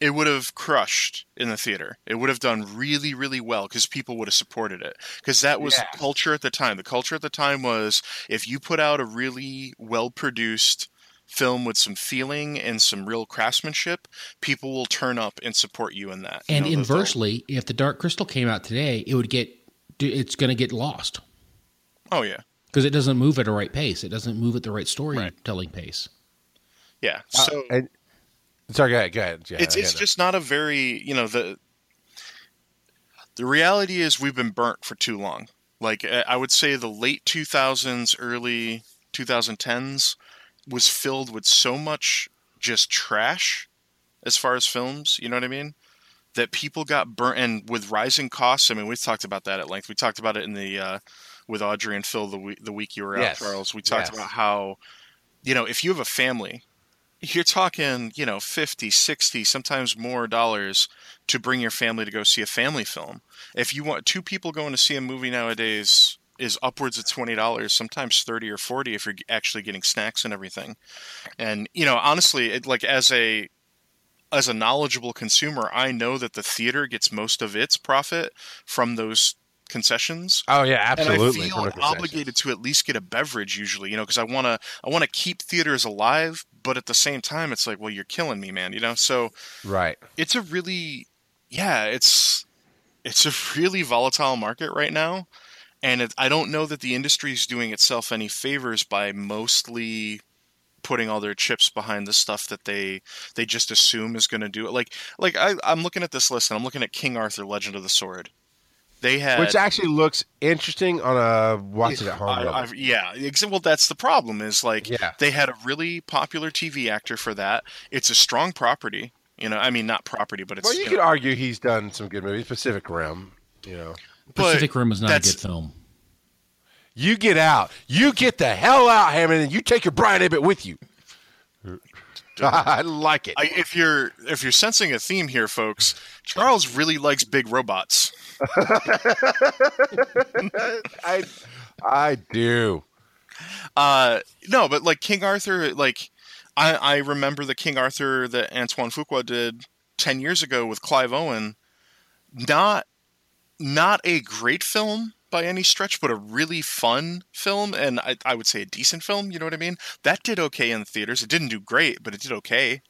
it would have crushed in the theater. It would have done really, really well because people would have supported it because that was yeah. the culture at the time. The culture at the time was if you put out a really well-produced film with some feeling and some real craftsmanship, people will turn up and support you in that. And you know, inversely, the if The Dark Crystal came out today, it would get it's going to get lost. Oh, yeah. Because it doesn't move at a right pace. It doesn't move at the right storytelling right. pace. Yeah. So, uh, and, sorry, go ahead. Go ahead. Yeah, it's it's just not a very, you know, the the reality is we've been burnt for too long. Like, I would say the late two thousands, early twenty tens was filled with so much just trash as far as films. You know what I mean? That people got burnt. And with rising costs, I mean, we've talked about that at length. We talked about it in the... Uh, with Audrey and Phil the week, the week you were out, yes. Charles, we talked yes. about how, you know, if you have a family, you're talking, you know, fifty, sixty, sometimes more dollars to bring your family to go see a family film. If you want two people going to see a movie nowadays is upwards of twenty dollars, sometimes thirty or forty if you're actually getting snacks and everything. And, you know, honestly, it, like as a, as a knowledgeable consumer, I know that the theater gets most of its profit from those concessions. Oh yeah, absolutely. And I feel obligated to at least get a beverage usually, you know, because I want to I want to keep theaters alive, but at the same time it's like, well, you're killing me, man, you know? So right. It's a really yeah, it's it's a really volatile market right now, and it, I don't know that the industry is doing itself any favors by mostly putting all their chips behind the stuff that they they just assume is going to do it. Like, like I, I'm looking at this list, and I'm looking at King Arthur, Legend of the Sword. They had, which actually looks interesting on a watch it at home. I, I, yeah, well, that's the problem. Is like yeah. they had a really popular T V actor for that. It's a strong property, you know. I mean, not property, but it's. Well, you, you could know, argue he's done some good movies. Pacific Rim, you know. Pacific Rim was not a good film. You get out. You get the hell out, Hammond, and you take your Brian Ibbett with you. I like it. I, if you're if you're sensing a theme here, folks, Charles really likes big robots. I I do. Uh, no, but like King Arthur, like I, I remember the King Arthur that Antoine Fuqua did ten years ago with Clive Owen. Not not a great film by any stretch, but a really fun film, and I, I would say a decent film, you know what I mean? That did okay in theaters. It didn't do great, but it did okay.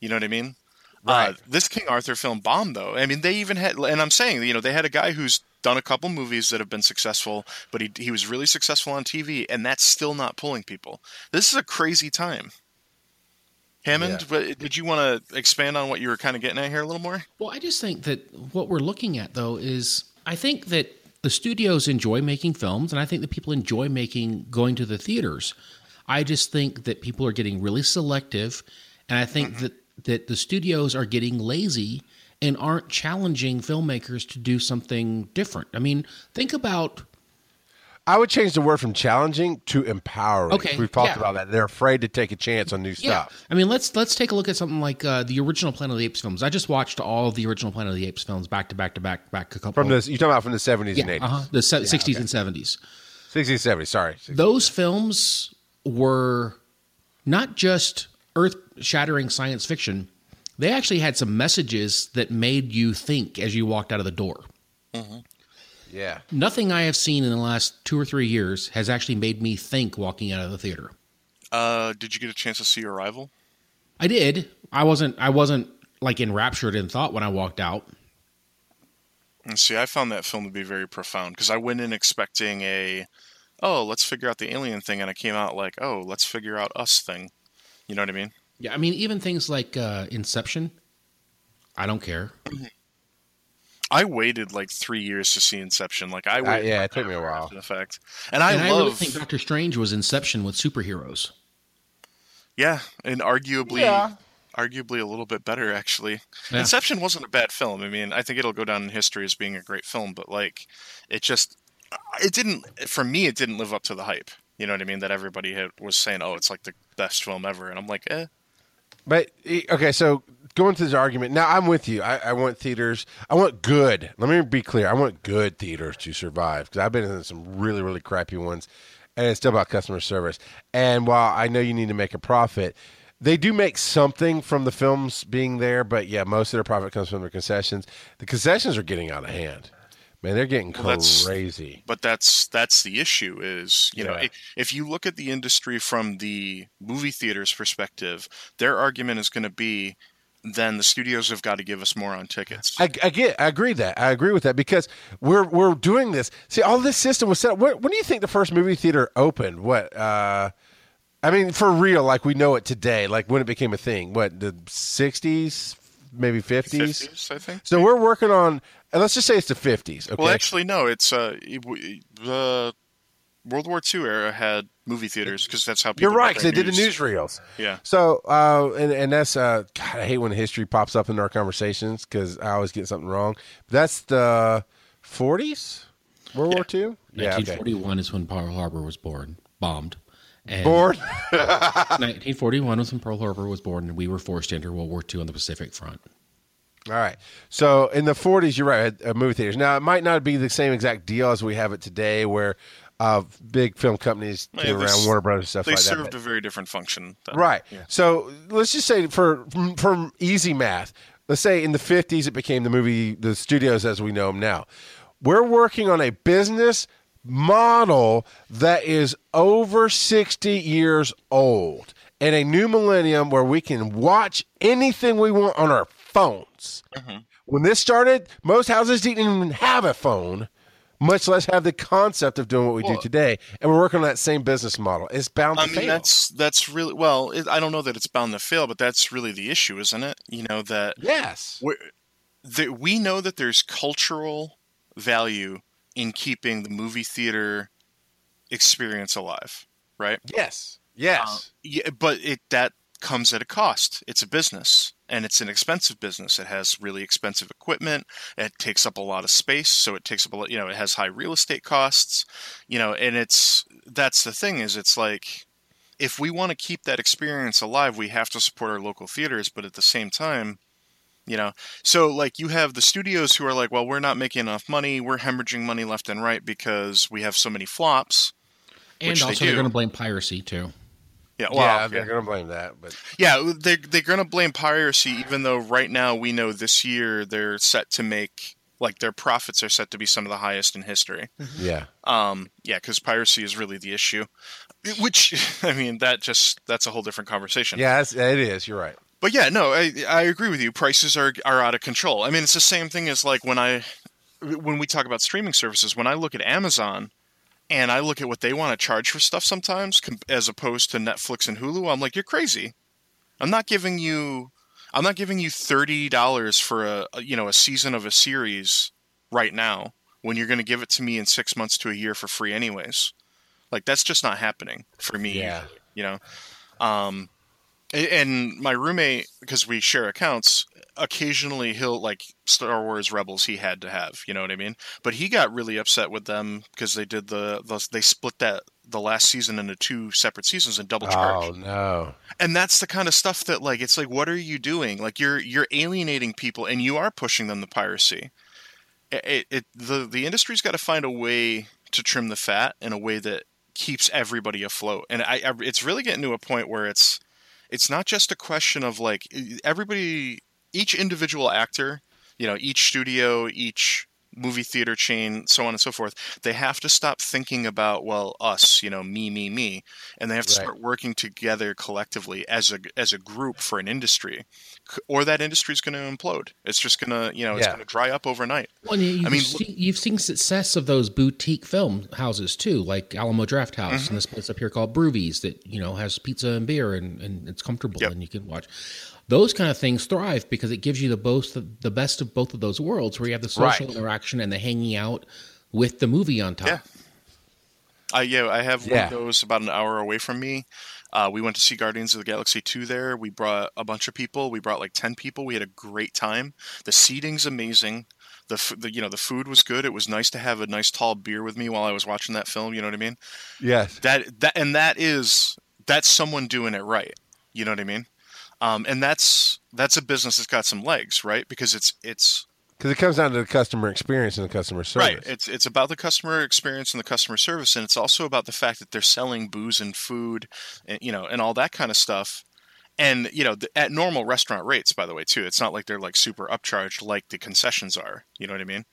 You know what I mean? Right. Uh, this King Arthur film bombed, though. I mean, they even had, and I'm saying, you know, they had a guy who's done a couple movies that have been successful, but he he was really successful on T V, and that's still not pulling people. This is a crazy time. Hammond, yeah. Did you want to expand on what you were kind of getting at here a little more? Well, I just think that what we're looking at, though, is I think that the studios enjoy making films, and I think that people enjoy making going to the theaters. I just think that people are getting really selective, and I think mm-hmm. that that the studios are getting lazy and aren't challenging filmmakers to do something different. I mean, think about... I would change the word from challenging to empowering. Okay, We've talked yeah. about that. They're afraid to take a chance on new yeah. stuff. I mean, let's let's take a look at something like uh, the original Planet of the Apes films. I just watched all of the original Planet of the Apes films back to back to back back a couple from the, You're talking about from the seventies yeah, and eighties. Uh-huh, the se- yeah, sixties okay. and seventies. sixties and seventies, sorry. sixties, Those yeah. films were not just earth-shattering science fiction. They actually had some messages that made you think as you walked out of the door. Mm-hmm. Yeah. Nothing I have seen in the last two or three years has actually made me think walking out of the theater. Uh, did you get a chance to see Arrival? I did. I wasn't I wasn't like enraptured in thought when I walked out. And see, I found that film to be very profound because I went in expecting a, oh, let's figure out the alien thing, and I came out like, oh, let's figure out us thing. You know what I mean? Yeah, I mean, even things like uh, Inception, I don't care. I waited like three years to see Inception. Like I waited. Uh, yeah, it took me a while. In fact, and I, and I love... really think Doctor Strange was Inception with superheroes. Yeah, and arguably, yeah. arguably a little bit better actually. Yeah. Inception wasn't a bad film. I mean, I think it'll go down in history as being a great film. But like, it just, it didn't. For me, it didn't live up to the hype. You know what I mean? That everybody had, was saying, "Oh, it's like the best film ever," and I'm like, "Eh." But okay, so. Going to this argument now, I'm with you. I, I want theaters. I want good. Let me be clear. I want good theaters to survive because I've been in some really, really crappy ones, and it's still about customer service. And while I know you need to make a profit, they do make something from the films being there. But yeah, most of their profit comes from their concessions. The concessions are getting out of hand. Man, they're getting well, crazy. That's, but that's that's the issue is, you yeah. know, if, if you look at the industry from the movie theater's perspective, their argument is going to be, then the studios have got to give us more on tickets. I, I get, I agree that I agree with that because we're we're doing this. See, all this system was set up. When, when do you think the first movie theater opened? What? Uh, I mean, for real, like we know it today, like when it became a thing. What, the sixties, maybe fifties? fifties, I think. So we're working on. And let's just say it's the fifties. Okay? Well, actually, no. It's uh, the World War Two era had movie theaters because that's how people. You're right, because they did the newsreels. Yeah. So, uh, and and that's uh, God, I hate when history pops up in our conversations because I always get something wrong. That's the forties, World yeah. War Two. nineteen forty-one yeah, okay. is when Pearl Harbor was born, bombed. And born. nineteen forty-one was when Pearl Harbor was born, and we were forced to enter World War Two on the Pacific Front. All right. So in the forties, you're right, uh, movie theaters. Now it might not be the same exact deal as we have it today, where. Of big film companies yeah, around Warner Brothers stuff like that. They served a very different function. Though. Right. Yeah. So let's just say for for easy math, let's say in the fifties it became the movie, the studios as we know them now. We're working on a business model that is over sixty years old and a new millennium where we can watch anything we want on our phones. Mm-hmm. When this started, most houses didn't even have a phone. much less have the concept of doing what we well, do today. And we're working on that same business model. It's bound to I fail. I mean, that's, that's really – well, it, I don't know that it's bound to fail, but that's really the issue, isn't it? You know, that – Yes. We're, that we know that there's cultural value in keeping the movie theater experience alive, right? Yes. Yes. Uh, yeah, but it that comes at a cost. It's a business. And it's an expensive business. It has really expensive equipment. It takes up a lot of space. So it takes up a lot, you know, it has high real estate costs, you know, and it's, that's the thing is it's like, if we want to keep that experience alive, we have to support our local theaters. But at the same time, you know, so like you have the studios who are like, well, we're not making enough money. We're hemorrhaging money left and right because we have so many flops. And which also they do. They're going to blame piracy too. Yeah, well, yeah, they're yeah. going to blame that. But yeah, they're, they're going to blame piracy, even though right now we know this year they're set to make, like their profits are set to be some of the highest in history. Yeah. Um. Yeah, because piracy is really the issue, which, I mean, that just, that's a whole different conversation. Yeah, that's, it is. You're right. But yeah, no, I, I agree with you. Prices are, are out of control. I mean, it's the same thing as like when I, when we talk about streaming services, when I look at Amazon, and I look at what they want to charge for stuff sometimes as opposed to Netflix and Hulu. I'm like, you're crazy. I'm not giving you I'm not giving you thirty dollars for a, you know, a season of a series right now when you're going to give it to me in six months to a year for free anyways. Like that's just not happening for me, yeah. you know. Um and my roommate, because we share accounts, occasionally he'll like Star Wars Rebels he had to have, you know what I mean? But he got really upset with them because they did the, the they split that the last season into two separate seasons and double charged. Oh no. And that's the kind of stuff that like it's like what are you doing? Like you're you're alienating people and you are pushing them to piracy. It, it, it the the industry's got to find a way to trim the fat in a way that keeps everybody afloat. And I, I it's really getting to a point where it's it's not just a question of like everybody each individual actor, you know, each studio, each movie theater chain, so on and so forth, they have to stop thinking about, well, us, you know, me, me, me, and they have to right. start working together collectively as a as a group for an industry, or that industry is going to implode. It's just going to, you know, yeah. it's going to dry up overnight. Well, you've I mean, seen, you've seen success of those boutique film houses too, like Alamo Draft House mm-hmm. and this place up here called Broovies that, you know, has pizza and beer and, and it's comfortable yep. and you can watch. Those kind of things thrive because it gives you the both the best of both of those worlds where you have the social right. interaction and the hanging out with the movie on top. Yeah, I, yeah, I have yeah. one of those about an hour away from me. Uh, we went to see Guardians of the Galaxy two there. We brought a bunch of people. We brought like ten people. We had a great time. The seating's amazing. The, the you know the food was good. It was nice to have a nice tall beer with me while I was watching that film. You know what I mean? Yes. That that and that is that's someone doing it right. You know what I mean? Um, and that's that's a business that's got some legs, right? Because it's it's because it comes down to the customer experience and the customer service. Right. It's it's about the customer experience and the customer service, and it's also about the fact that they're selling booze and food, and you know, and all that kind of stuff. And you know, the, at normal restaurant rates, by the way, too. It's not like they're like super upcharged like the concessions are. You know what I mean?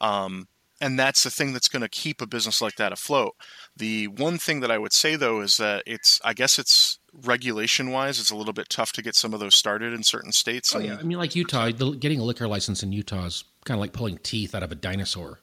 Um, and that's the thing that's going to keep a business like that afloat. The one thing that I would say though is that it's I guess it's. regulation-wise, it's a little bit tough to get some of those started in certain states. Oh, yeah. I mean, like Utah, the, getting a liquor license in Utah is kind of like pulling teeth out of a dinosaur.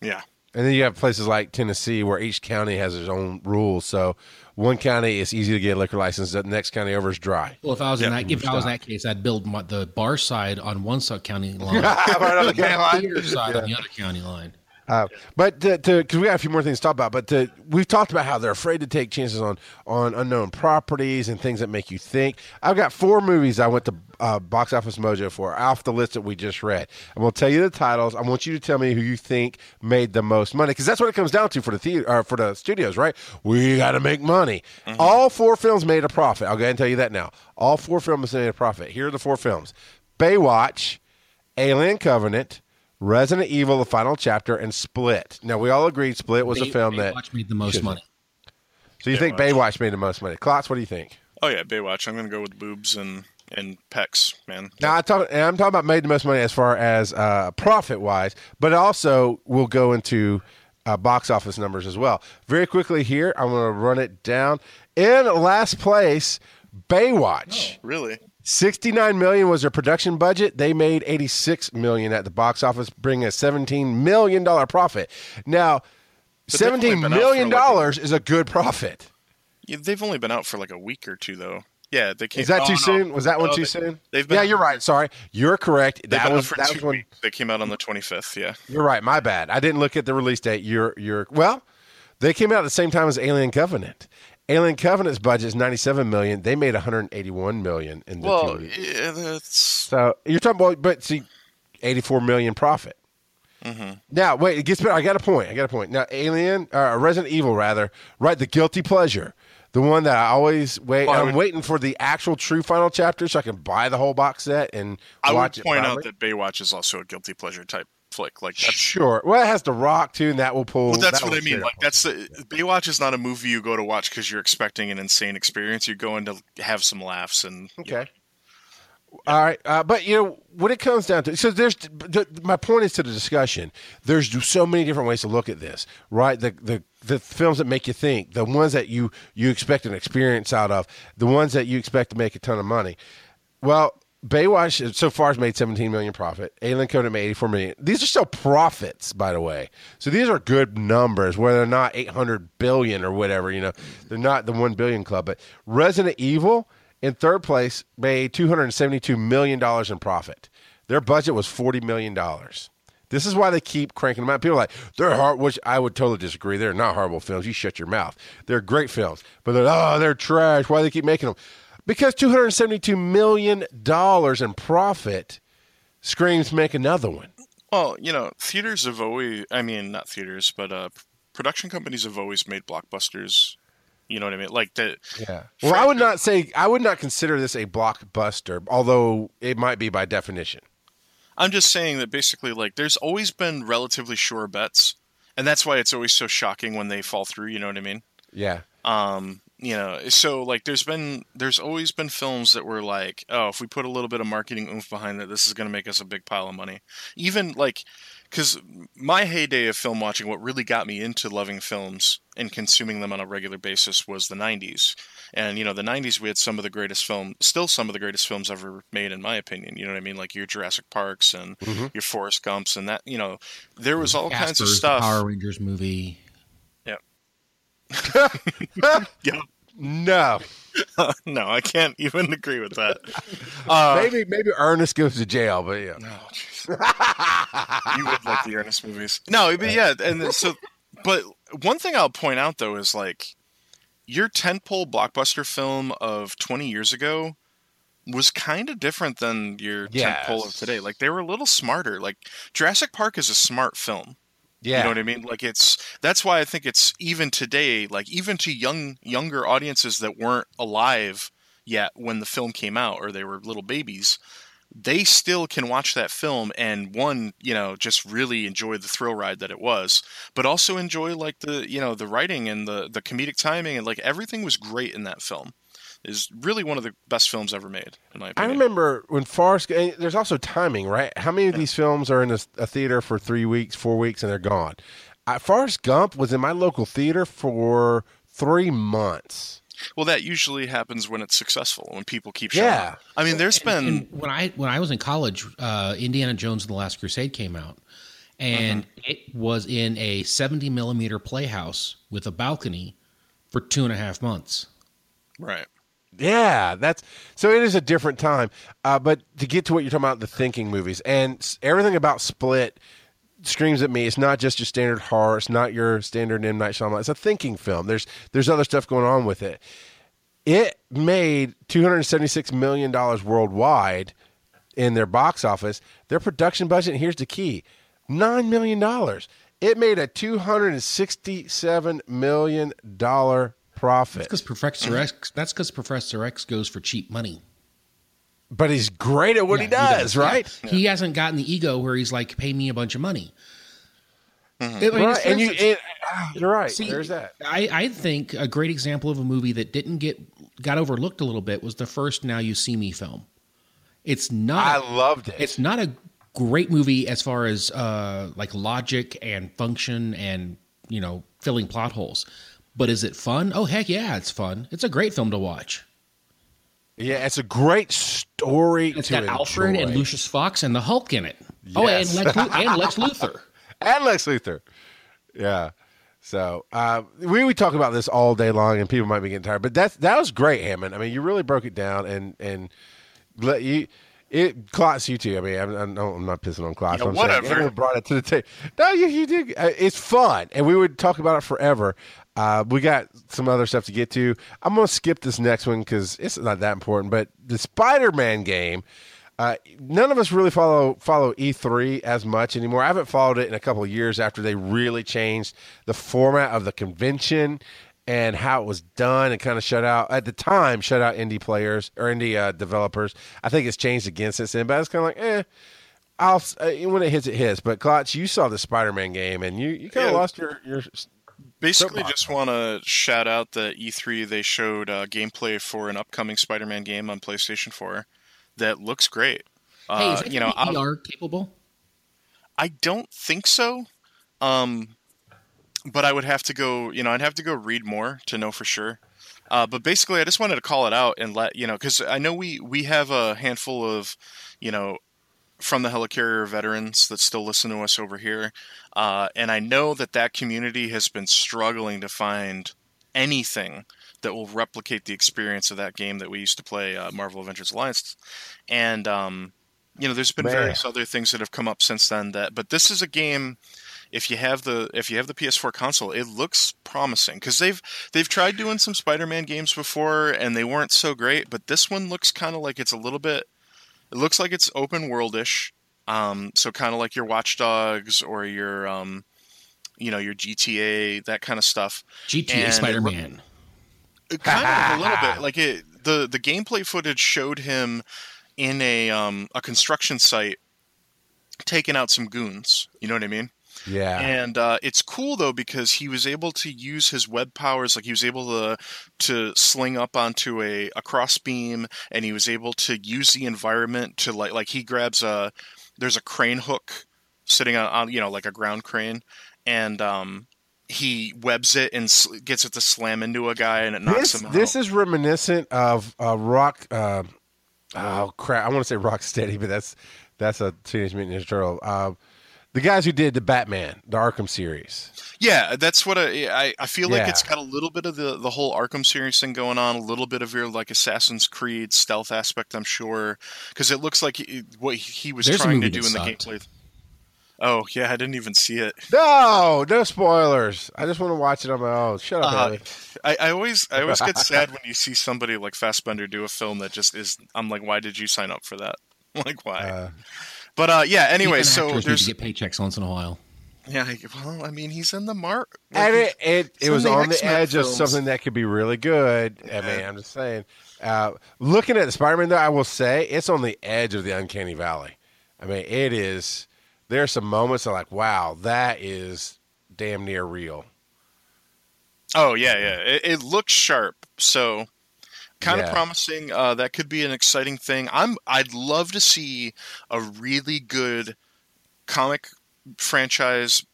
Yeah. And then you have places like Tennessee where each county has its own rules. So one county, it's easy to get a liquor license. The next county over is dry. Well, if I was, yep. in, that, if I was in that case, I'd build my, the bar side on one county line. right on the county line. Theater side yeah. on the other county line. Uh, but to, to, cause we got a few more things to talk about, but to, we've talked about how they're afraid to take chances on, on unknown properties and things that make you think. I've got four movies I went to uh, Box Office Mojo for off the list that we just read. I'm going to tell you the titles. I want you to tell me who you think made the most money. Cause that's what it comes down to for the theater or for the studios, right? We got to make money. Mm-hmm. All four films made a profit. I'll go ahead and tell you that now. All four films made a profit. Here are the four films: Baywatch, Alien Covenant, Resident Evil, The Final Chapter, and Split. Now, we all agreed Split was Bay, a film Baywatch that... Baywatch made the most money. So you Baywatch. think Baywatch made the most money. Klotz, what do you think? Oh, yeah, Baywatch. I'm going to go with boobs and, and pecs, man. Now, I talk, and I'm talking about made the most money as far as uh, profit-wise, but also we'll go into uh, box office numbers as well. Very quickly here, I'm going to run it down. In last place, Baywatch. Oh, really? sixty-nine million dollars was their production budget. They made eighty-six million dollars at the box office, bringing a seventeen million dollars profit. Now, but seventeen million dollars like a, is a good profit. Yeah, they've only been out for like a week or two, though. Yeah, they came. Is that oh, too no. soon? Was that no, one too they, soon? Been, yeah, you're right. Sorry, you're correct. That was that was when they came out on the twenty-fifth. Yeah, you're right. My bad. I didn't look at the release date. You're you're well. They came out at the same time as Alien Covenant. Alien Covenant's budget is ninety-seven million dollars. They made one hundred eighty-one million dollars in the well, two weeks. Yeah, that's... So you're talking about, but see, eighty-four million dollars profit. Mm-hmm. Now wait, it gets better. I got a point. I got a point. Now Alien, uh, Resident Evil, rather, right? The guilty pleasure. The one that I always wait. Well, I'm would, waiting for the actual true final chapter so I can buy the whole box set and I watch it. I would point it out that Baywatch is also a guilty pleasure type flick. Like that's, sure. Well, it has The Rock too, and that will pull. Well, that's that what I mean. Like that's the, Baywatch is not a movie you go to watch because you're expecting an insane experience. You're going to have some laughs and okay. You know, all right, uh, but you know when it comes down to so there's the, my point is to the discussion. There's so many different ways to look at this, right? The the the films that make you think, the ones that you you expect an experience out of, the ones that you expect to make a ton of money. Well, Baywatch so far has made seventeen million dollars profit. Alien Covenant made eighty-four million dollars. These are still profits, by the way. So these are good numbers, where they're not eight hundred billion dollars or whatever. You know, they're not the one billion dollars club, but Resident Evil. In third place, made two hundred seventy-two million dollars in profit. Their budget was forty million dollars. This is why they keep cranking them out. People are like, they're hard, which I would totally disagree. They're not horrible films. You shut your mouth. They're great films. But they're, oh, they're trash. Why do they keep making them? Because two hundred seventy-two million dollars in profit screams make another one. Well, you know, theaters have always, I mean, not theaters, but uh, production companies have always made blockbusters. You know what I mean? Like the yeah. Well, I would not say I would not consider this a blockbuster, although it might be by definition. I'm just saying that basically, like, there's always been relatively sure bets, and that's why it's always so shocking when they fall through. You know what I mean? Yeah. Um. You know, so like, there's been there's always been films that were like, oh, if we put a little bit of marketing oomph behind it, this is going to make us a big pile of money. Even like. Because my heyday of film watching, what really got me into loving films and consuming them on a regular basis was the nineties. And, you know, the nineties, we had some of the greatest films, still some of the greatest films ever made, in my opinion. You know what I mean? Like your Jurassic Parks and mm-hmm. your Forrest Gumps and that, you know, there was all Asper's, kinds of stuff. The Power Rangers movie. Yeah. yeah. No. Uh, no, I can't even agree with that. Uh, maybe maybe Ernest goes to jail, but yeah. Oh, you would like the Ernest movies. No, but yeah, and so but one thing I'll point out though is like your tentpole blockbuster film of twenty years ago was kind of different than your yes. tentpole of today. Like they were a little smarter. Like Jurassic Park is a smart film. Yeah. You know what I mean? Like it's that's why I think it's even today, like even to young younger audiences that weren't alive yet when the film came out or they were little babies, they still can watch that film and one, you know, just really enjoy the thrill ride that it was, but also enjoy like the, you know, the writing and the the comedic timing and like everything was great in that film. Is really one of the best films ever made, in my opinion. I remember when Forrest... There's also timing, right? How many of yeah. these films are in a, a theater for three weeks, four weeks, and they're gone? I, Forrest Gump was in my local theater for three months. Well, that usually happens when it's successful, when people keep showing yeah. up. I mean, there's and, been... And when I when I was in college, uh, Indiana Jones and the Last Crusade came out, and uh-huh. it was in a seventy millimeter playhouse with a balcony for two and a half months. Right. Yeah, that's so it is a different time. Uh, but to get to what you're talking about, the thinking movies and everything about Split screams at me. It's not just your standard horror. It's not your standard M. Night Shyamalan. It's a thinking film. There's there's other stuff going on with it. It made two hundred seventy-six million dollars worldwide in their box office. Their production budget, and here's the key, nine million dollars. It made a two hundred sixty-seven million dollars profit. That's because Professor X. That's because Professor X goes for cheap money. But he's great at what yeah, he, does, he does, right? Yeah. He hasn't gotten the ego where he's like, "Pay me a bunch of money." Mm-hmm. It, right. And you, it, you're right. See, there's that. I, I think a great example of a movie that didn't get got overlooked a little bit was the first "Now You See Me" film. It's not. I a, loved it. It's not a great movie as far as uh, like logic and function and you know filling plot holes. But is it fun? Oh, heck yeah, it's fun. It's a great film to watch. Yeah, it's a great story. It's to got enjoy. Alfred and Lucius Fox and the Hulk in it. Yes. Oh, and Lex, and Lex Luthor. And Lex Luthor. Yeah. So uh, we would talk about this all day long, and people might be getting tired. But that that was great, Hammond. I mean, you really broke it down, and and let you. It Klotz, you too. I mean, I'm, I'm, I'm not pissing on Klotz. Yeah, I'm whatever. You brought it to the table. No, you, you did. It's fun, and we would talk about it forever. Uh, we got some other stuff to get to. I'm going to skip this next one because it's not that important. But the Spider-Man game, uh, none of us really follow follow E three as much anymore. I haven't followed it in a couple of years after they really changed the format of the convention and how it was done, and kind of shut out, at the time, shut out indie players or indie uh, developers. I think it's changed again since then, but it's kind of like, eh, I'll, uh, when it hits, it hits. But Klotz, you saw the Spider-Man game, and you, you kind of yeah, lost your... your basically soapbox. Just want to shout out that E three, they showed uh, gameplay for an upcoming Spider-Man game on PlayStation four that looks great. Uh, hey, is that you know, E R capable? I don't think so. Um... But I would have to go, you know, I'd have to go read more to know for sure. Uh, but basically, I just wanted to call it out and let, you know, because I know we, we have a handful of, you know, from the Helicarrier veterans that still listen to us over here. Uh, and I know that that community has been struggling to find anything that will replicate the experience of that game that we used to play, uh, Marvel Avengers Alliance. And, um, you know, there's been Man. various other things that have come up since then. That, But this is a game... If you have the if you have the P S four console, it looks promising because they've they've tried doing some Spider-Man games before and they weren't so great. But this one looks kind of like it's a little bit. It looks like it's open worldish, um, so kind of like your Watch Dogs or your um, you know your G T A, that kind of stuff. G T A and Spider-Man, kind of a little bit like it. The the gameplay footage showed him in a um, a construction site taking out some goons. You know what I mean? Yeah, and uh, it's cool though because he was able to use his web powers. Like he was able to to sling up onto a, a cross beam, and he was able to use the environment to like like he grabs a there's a crane hook sitting on, on you know like a ground crane, and um, he webs it and sl- gets it to slam into a guy, and it knocks this, him out. This is reminiscent of uh, Rock. Uh, oh crap! I want to say Rocksteady, but that's that's a Teenage Mutant Ninja Turtle. Uh, The guys who did the Batman, the Arkham series. Yeah, that's what I I, I feel yeah. like it's got a little bit of the, the whole Arkham series thing going on, a little bit of your like Assassin's Creed stealth aspect, I'm sure, because it looks like he, what he was There's trying to do in the gameplay. Oh, yeah, I didn't even see it. No, no spoilers. I just want to watch it on my own. Shut up, uh, Ellie. I, I always I always get sad when you see somebody like Fassbender do a film that just is, I'm like, why did you sign up for that? Like, why? Uh, But uh, yeah, anyway, so there's get paychecks once in a while. Yeah, well, I mean, he's in the mark. Like, and it it, it was the on X-Men the edge films. Of something that could be really good. Yeah. I mean, I'm just saying. Uh, looking at the Spider-Man, though, I will say it's on the edge of the uncanny valley. I mean, it is. There are some moments that are like, wow, that is damn near real. Oh yeah, yeah. It, it looks sharp. So. Kind yeah. of promising. Uh, that could be an exciting thing. I'm. I'd love to see a really good comic franchise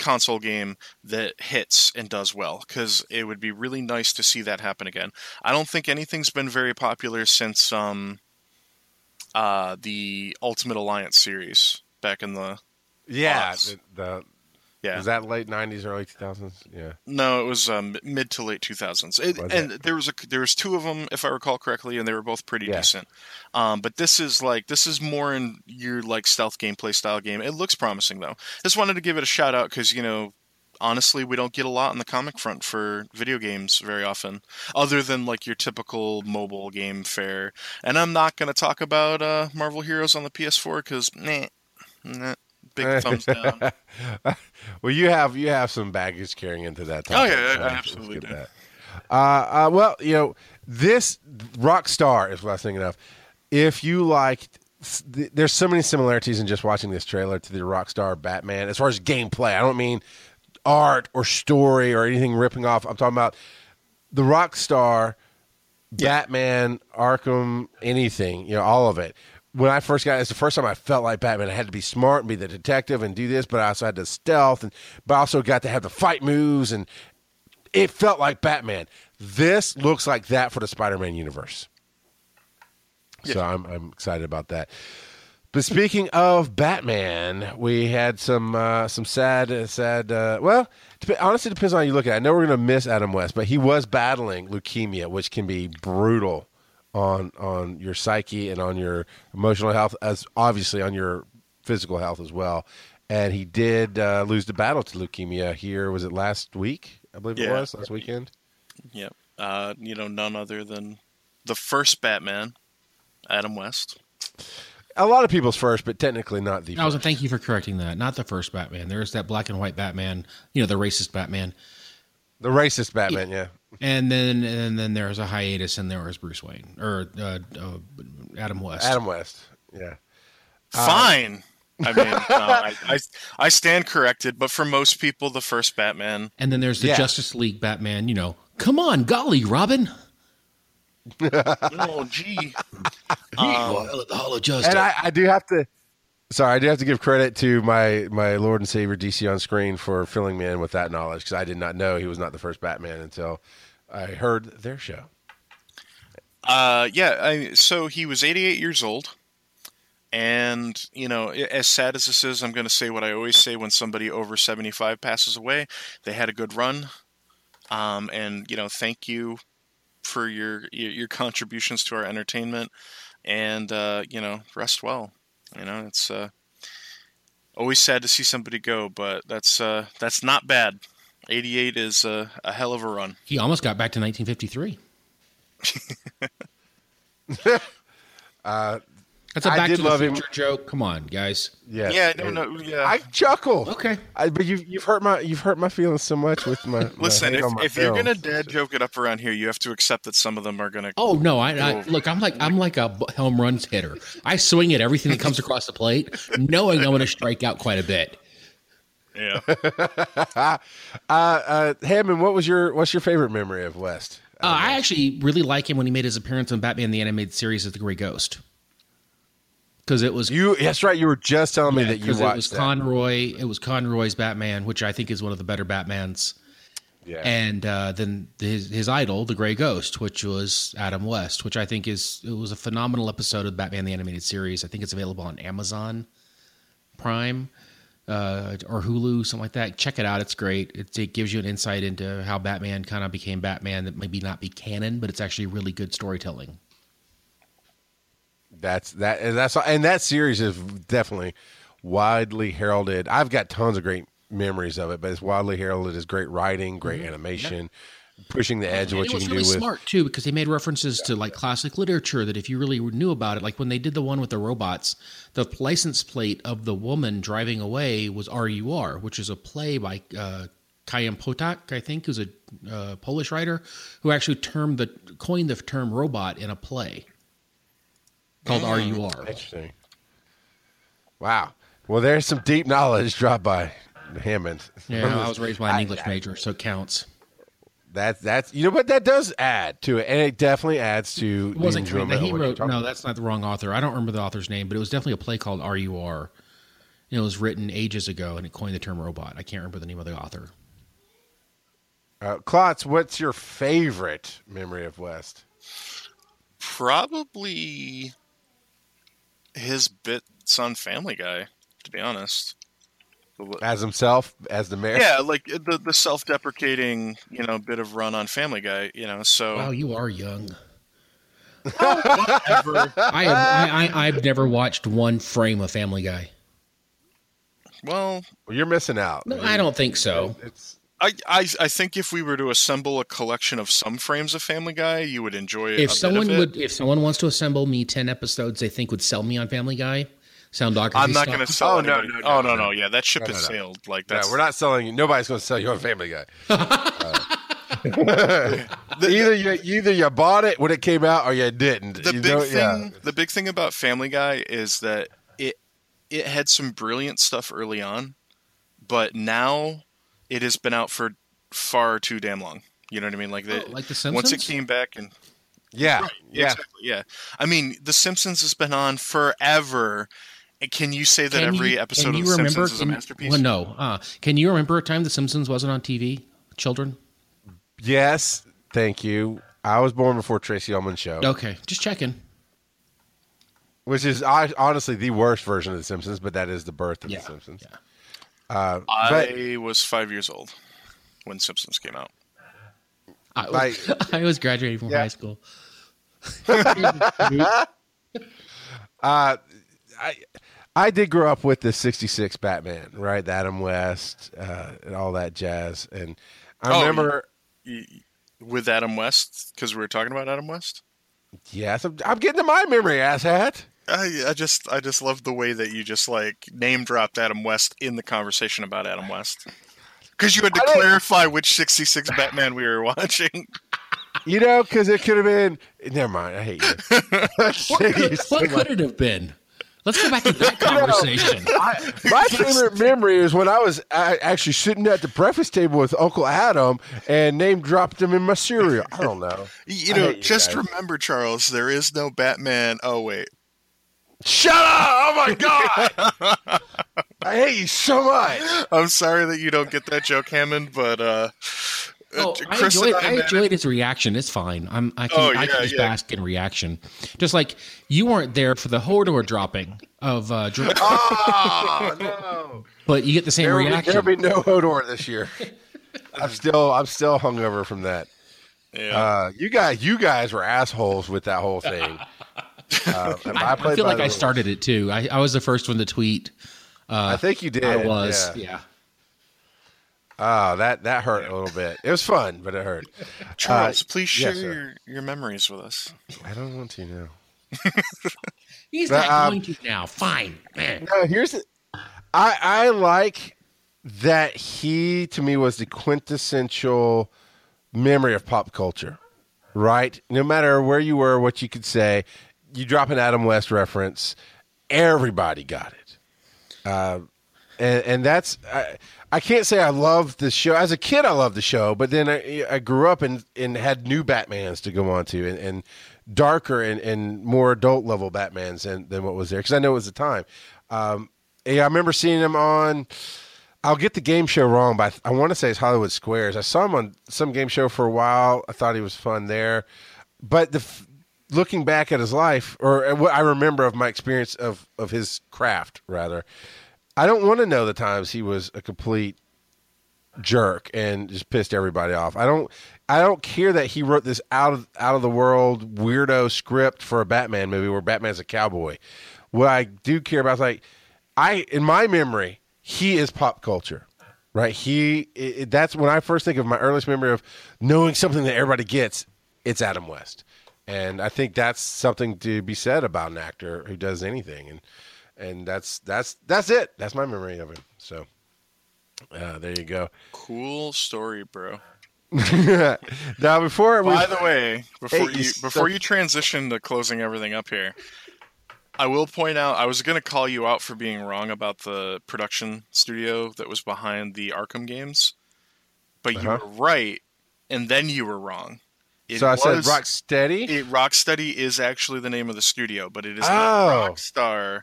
console game that hits and does well, because it would be really nice to see that happen again. I don't think anything's been very popular since um, uh, the Ultimate Alliance series back in the yeah the, the yeah was that late nineties, early two thousands? Yeah. No, it was um, mid to late two thousands. It, and it? there was a there was two of them, if I recall correctly, and they were both pretty yeah. decent. Um, but this is like this is more in your like stealth gameplay style game. It looks promising though. Just wanted to give it a shout out because you know, honestly, we don't get a lot on the comic front for video games very often, other than like your typical mobile game fare. And I'm not going to talk about uh, Marvel Heroes on the P S four because nah, nah. Big thumbs down. Well, you have you have some baggage carrying into that topic. Oh yeah, so I absolutely do. That. Uh, uh, well, you know, this Rockstar is what I was thinking of. If you like, th- there's so many similarities in just watching this trailer to the Rockstar Batman as far as gameplay. I don't mean art or story or anything ripping off. I'm talking about the Rockstar yeah. Batman, Arkham, anything. You know, all of it. When I first got it, it's the first time I felt like Batman. I had to be smart and be the detective and do this, but I also had to stealth, and but I also got to have the fight moves, and it felt like Batman. This looks like that for the Spider-Man universe. Yeah. So I'm I'm excited about that. But speaking of Batman, we had some uh, some sad, sad. Uh, well, dep- honestly, it depends on how you look at it. I know we're going to miss Adam West, but he was battling leukemia, which can be brutal on on your psyche and on your emotional health, as obviously on your physical health as well. And he did uh, lose the battle to leukemia here. Was it last week? I believe yeah. it was last weekend. Yep. Yeah. Uh, you know, none other than the first Batman, Adam West. A lot of people's first, but technically not the I first. I was going to thank you for correcting that. Not the first Batman. There's that black and white Batman, you know, the racist Batman. The racist Batman, yeah. yeah. And then and then there was a hiatus, and there was Bruce Wayne, or uh, uh, Adam West. Adam West, yeah. Fine. Um, I mean, no, I, I, I stand corrected, but for most people, the first Batman. And then there's the yeah. Justice League Batman, you know, come on, golly, Robin. Oh, gee. Um, and I, I do have to, sorry, I do have to give credit to my, my Lord and Savior D C on screen for filling me in with that knowledge, because I did not know he was not the first Batman until I heard their show. Uh, yeah, I, so he was eighty-eight years old, and, you know, as sad as this is, I'm going to say what I always say when somebody over seventy-five passes away. They had a good run, um, and, you know, thank you for your your contributions to our entertainment. And, uh, you know, rest well. You know, it's uh, always sad to see somebody go, but that's uh, that's not bad. eighty-eight is uh, a hell of a run. He almost got back to nineteen fifty-three. uh, that's a Back to the Future joke. Come on, guys. Yeah, yeah, no, no, yeah. I chuckled. Okay, I, but you've you've hurt my you've hurt my feelings so much with my. Listen, my if, my if you're gonna dad joke it up around here, you have to accept that some of them are gonna. Oh no! I, I look. I'm like I'm like a home runs hitter. I swing at everything that comes across the plate, knowing I'm gonna strike out quite a bit. Yeah. uh, uh, Hammond, what was your what's your favorite memory of West? I, uh, I actually really like him when he made his appearance on Batman the Animated Series as the Grey Ghost. Because it was you. That's right. You were just telling me yeah, that you watched it was that. Conroy. It was Conroy's Batman, which I think is one of the better Batmans. Yeah. And uh, then his his idol, the Grey Ghost, which was Adam West, which I think is it was a phenomenal episode of Batman the Animated Series. I think it's available on Amazon Prime uh, or Hulu, something like that. Check it out. It's great. It, it gives you an insight into how Batman kind of became Batman. That maybe not be canon, but it's actually really good storytelling. That's that, and that's and that series is definitely widely heralded. I've got tons of great memories of it, but it's widely heralded as great writing, great mm-hmm. animation, yeah. pushing the edge and of what you can really do. It was really smart with, too, because they made references yeah. to like classic literature that if you really knew about it, like when they did the one with the robots, the license plate of the woman driving away was R U R, which is a play by uh, Kajem Potok, I think, who's a uh, Polish writer who actually termed the coined the term robot in a play. Called R U R. Interesting. Wow. Well, there's some deep knowledge dropped by Hammond. Yeah, I was raised by an I, English I, major, so it counts. That, that's, you know what? That does add to it, and it definitely adds to... It wasn't Green that he wrote... No, that's not the wrong author. I don't remember the author's name, but it was definitely a play called R U R. And it was written ages ago, and it coined the term robot. I can't remember the name of the author. Uh, Klotz, what's your favorite memory of West? Probably... his bits on Family Guy, to be honest. As himself, as the mayor? Yeah, like the the self-deprecating, you know, bit of run on Family Guy, you know, so... Wow, you are young. Oh, whatever. I, I, I, I've never watched one frame of Family Guy. Well... well you're missing out. No, I don't think so. It's... I, I I think if we were to assemble a collection of some frames of Family Guy, you would enjoy it. If someone bit of it. would, if someone wants to assemble me ten episodes, they think would sell me on Family Guy. Soundography. I'm not going to sell. Oh no, no, no, oh no, no, no. Yeah, that ship no, no, has no. sailed. Like that. Yeah, we're not selling you. Nobody's going to sell you on Family Guy. uh, either you either you bought it when it came out or you didn't. The you big know, thing. Yeah. The big thing about Family Guy is that it it had some brilliant stuff early on, but now. It has been out for far too damn long. You know what I mean? Like, the, oh, like the Simpsons? Once it came back and... Yeah. Right, yeah. Exactly, yeah. I mean, The Simpsons has been on forever. And can you say that can every you, episode of The remember, Simpsons is a masterpiece? Well, no. Uh, can you remember a time The Simpsons wasn't on T V? Children? Yes. Thank you. I was born before Tracy Ullman's show. Okay. Just checking. Which is honestly the worst version of The Simpsons, but that is the birth of yeah, The Simpsons. Yeah. Uh, I but, was five years old when Simpsons came out. I was, by, I was graduating from yeah. high school. uh, I I did grow up with the sixty-six Batman, right? The Adam West uh, and all that jazz. And I oh, remember... With Adam West? Because we were talking about Adam West? Yes. I'm, I'm getting to my memory, asshat. I, I just I just love the way that you just like name dropped Adam West in the conversation about Adam West. Because you had to clarify which sixty-six Batman we were watching. You know, because it could have been... Never mind, I hate you. what could, what could it have been? Let's go back to that conversation. No, I, my favorite memory is when I was I, actually sitting at the breakfast table with Uncle Adam and name dropped him in my cereal. I don't know. You know, you just guys. Remember, Charles, there is no Batman. Oh, wait. Shut up! Oh, my God! I hate you so much. I'm sorry that you don't get that joke, Hammond, but... uh Oh, I enjoyed, I enjoyed his reaction. It's fine. I'm, I can, oh, yeah, I can just yeah. bask in reaction. Just like you weren't there for the Hodor dropping of uh, Dr- Oh, no. But you get the same there reaction. There'll be no Hodor this year. I'm still I'm still hungover from that. Yeah. Uh, you guys you guys were assholes with that whole thing. uh, I, I, I feel like I started it too. I, I was the first one to tweet. Uh, I think you did. I was. Yeah. yeah. Oh, that, that hurt a little bit. It was fun, but it hurt. Charles, uh, please share yes, your, your memories with us. I don't want to now. He's but, not um, going to now. Fine. Man. No, here's the, I I like that he, to me, was the quintessential memory of pop culture, right? No matter where you were, what you could say, you drop an Adam West reference, everybody got it. Uh, and, and that's... I, I can't say I loved the show. As a kid, I loved the show, but then I, I grew up and, and had new Batmans to go on to and, and darker and, and more adult level Batmans than, than what was there, because I know it was the time. Um, I remember seeing him on, I'll get the game show wrong, but I, I want to say it's Hollywood Squares. I saw him on some game show for a while. I thought he was fun there. But the, looking back at his life, or what I remember of my experience of, of his craft, rather, I don't want to know the times he was a complete jerk and just pissed everybody off. I don't I don't care that he wrote this out of out of the world weirdo script for a Batman movie where Batman's a cowboy. What I do care about is like I in my memory, he is pop culture. Right? He it, that's when I first think of my earliest memory of knowing something that everybody gets, it's Adam West. And I think that's something to be said about an actor who does anything. And And that's that's that's it. That's my memory of it. So uh, there you go. Cool story, bro. Now, before we... by the way, before hey, you before so... you transition to closing everything up here, I will point out I was going to call you out for being wrong about the production studio that was behind the Arkham games, but uh-huh. you were right, and then you were wrong. It so I was, said Rocksteady. It, Rocksteady is actually the name of the studio, but it is oh. not Rockstar.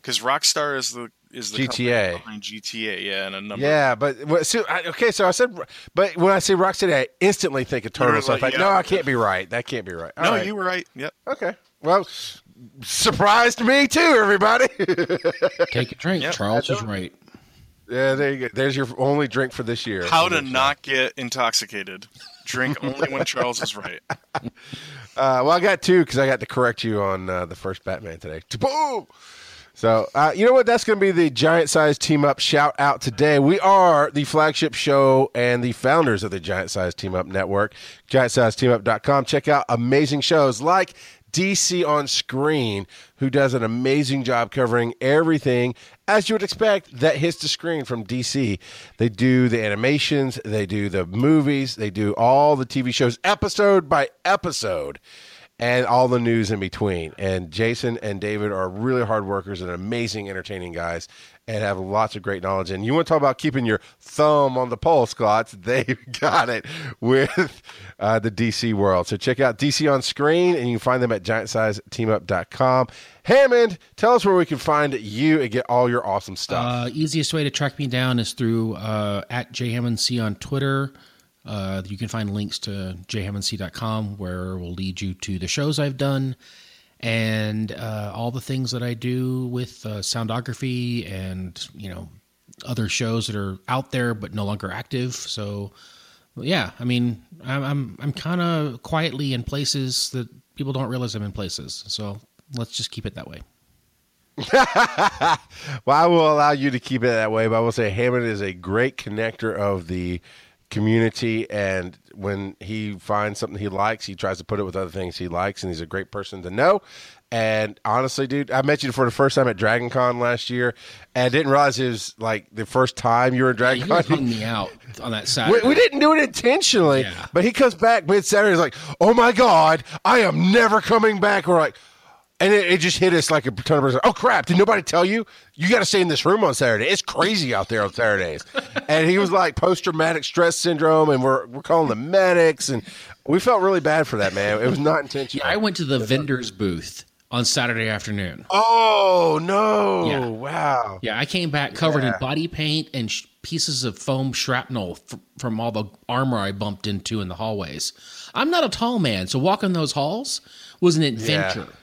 Because Rockstar is the is the G T A company behind G T A, yeah, and a number. Yeah, but so, I, okay, so I said, but when I say Rocksteady, I instantly think of Turtles. So I'm like, yeah. no, I can't be right. That can't be right. All no, right. you were right. Yep. Okay. Well, surprised me too, everybody. Take a drink. Yep. Charles is right. Yeah, there you go. There's your only drink for this year. How to not get intoxicated. Drink only when Charles is right. Uh, well, I got two because I got to correct you on uh, the first Batman today. Boom. So, uh, you know what? That's going to be the Giant Size Team Up shout out today. We are the flagship show and the founders of the Giant Size Team Up Network, giant size team up dot com. Check out amazing shows like D C on Screen, who does an amazing job covering everything, as you would expect, that hits the screen from D C. They do the animations, they do the movies, they do all the T V shows episode by episode. And all the news in between. And Jason and David are really hard workers and amazing, entertaining guys and have lots of great knowledge. And you want to talk about keeping your thumb on the pulse, Klotz? They've got it with uh, the D C world. So check out D C on Screen, and you can find them at giant size team up dot com. Hammond, tell us where we can find you and get all your awesome stuff. Uh, easiest way to track me down is through uh, at jhammondc on Twitter. Uh, you can find links to j hammond c dot com, where we'll lead you to the shows I've done and uh, all the things that I do with uh, Soundography and, you know, other shows that are out there but no longer active. So, yeah, I mean, I'm I'm, I'm kind of quietly in places that people don't realize I'm in places. So let's just keep it that way. Well, I will allow you to keep it that way, but I will say Hammond is a great connector of the community, and when he finds something he likes, he tries to put it with other things he likes, and he's a great person to know. And honestly, dude, I met you for the first time at Dragon Con last year, and I didn't realize it was like the first time you were at Dragon yeah, Con. He hung me out on that Saturday. We, we didn't do it intentionally, yeah. But he comes back mid-Saturday, he's like, oh my God, I am never coming back. We're like, and it, it just hit us like a ton of person. Oh, crap. Did nobody tell you? You got to stay in this room on Saturday. It's crazy out there on Saturdays. And he was like post-traumatic stress syndrome, and we're we're calling the medics. And we felt really bad for that, man. It was not intentional. Yeah, I went to the vendor's booth on Saturday afternoon. Oh, no. Yeah. Wow. Yeah, I came back covered yeah. in body paint and sh- pieces of foam shrapnel f- from all the armor I bumped into in the hallways. I'm not a tall man, so walking those halls was an adventure. Yeah.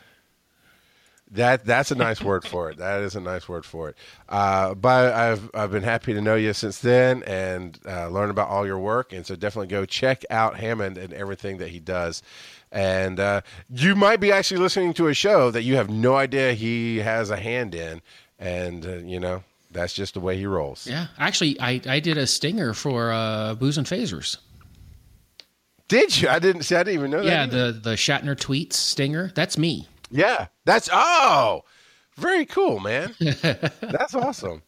That that's a nice word for it. That is a nice word for it. Uh, but I've I've been happy to know you since then and uh, learn about all your work. And so definitely go check out Hammond and everything that he does. And uh, you might be actually listening to a show that you have no idea he has a hand in. And, uh, you know, that's just the way he rolls. Yeah. Actually, I, I did a stinger for uh, Booze and Phasers. Did you? I didn't see. I didn't even know yeah, that. Yeah, the, the Shatner tweets stinger. That's me. Yeah, that's oh, very cool, man. That's awesome.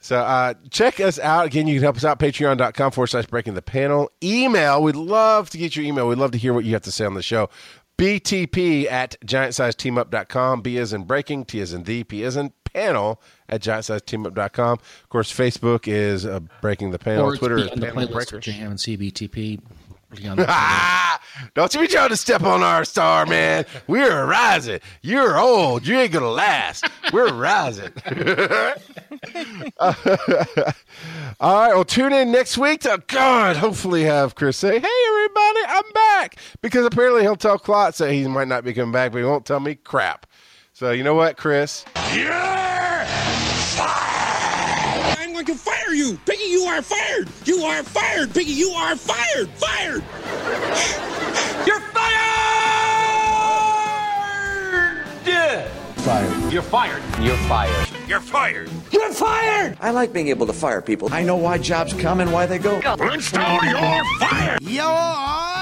So uh, check us out. Again, you can help us out, patreon.com forward slash breaking the panel. Email, we'd love to get your email. We'd love to hear what you have to say on the show. B T P at giant size team up dot com. B as in breaking, T as in the, P as in panel at giant size team up dot com. Of course, Facebook is uh, breaking the panel. Twitter is panel breakers. Jam and C B T P. Ah, don't you be trying to step on our star, man. We're rising. You're old. You ain't gonna last. We're rising. uh, all right, well, tune in next week to God, hopefully have Chris say, hey everybody, I'm back. Because apparently he'll tell Klotz that he might not be coming back, but he won't tell me crap. So you know what, Chris? You're fired. I'm going to fire you. Piggy, you are fired. You are fired, Piggy. You are fired. Fired. You're fired. Fired. You're fired. You're fired. You're fired. You're fired. I like being able to fire people. I know why jobs come and why they go. Flintstone, you're fired. You're fired.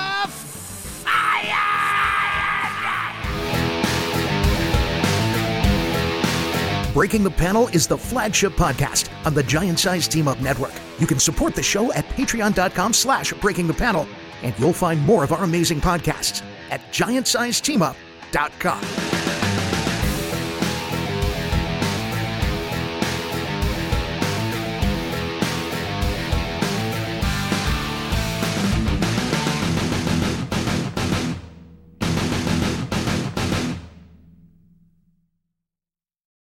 Breaking the Panel is the flagship podcast on the Giant Size Team Up Network. You can support the show at patreon.com slash breaking the panel, and you'll find more of our amazing podcasts at giant size team up dot com.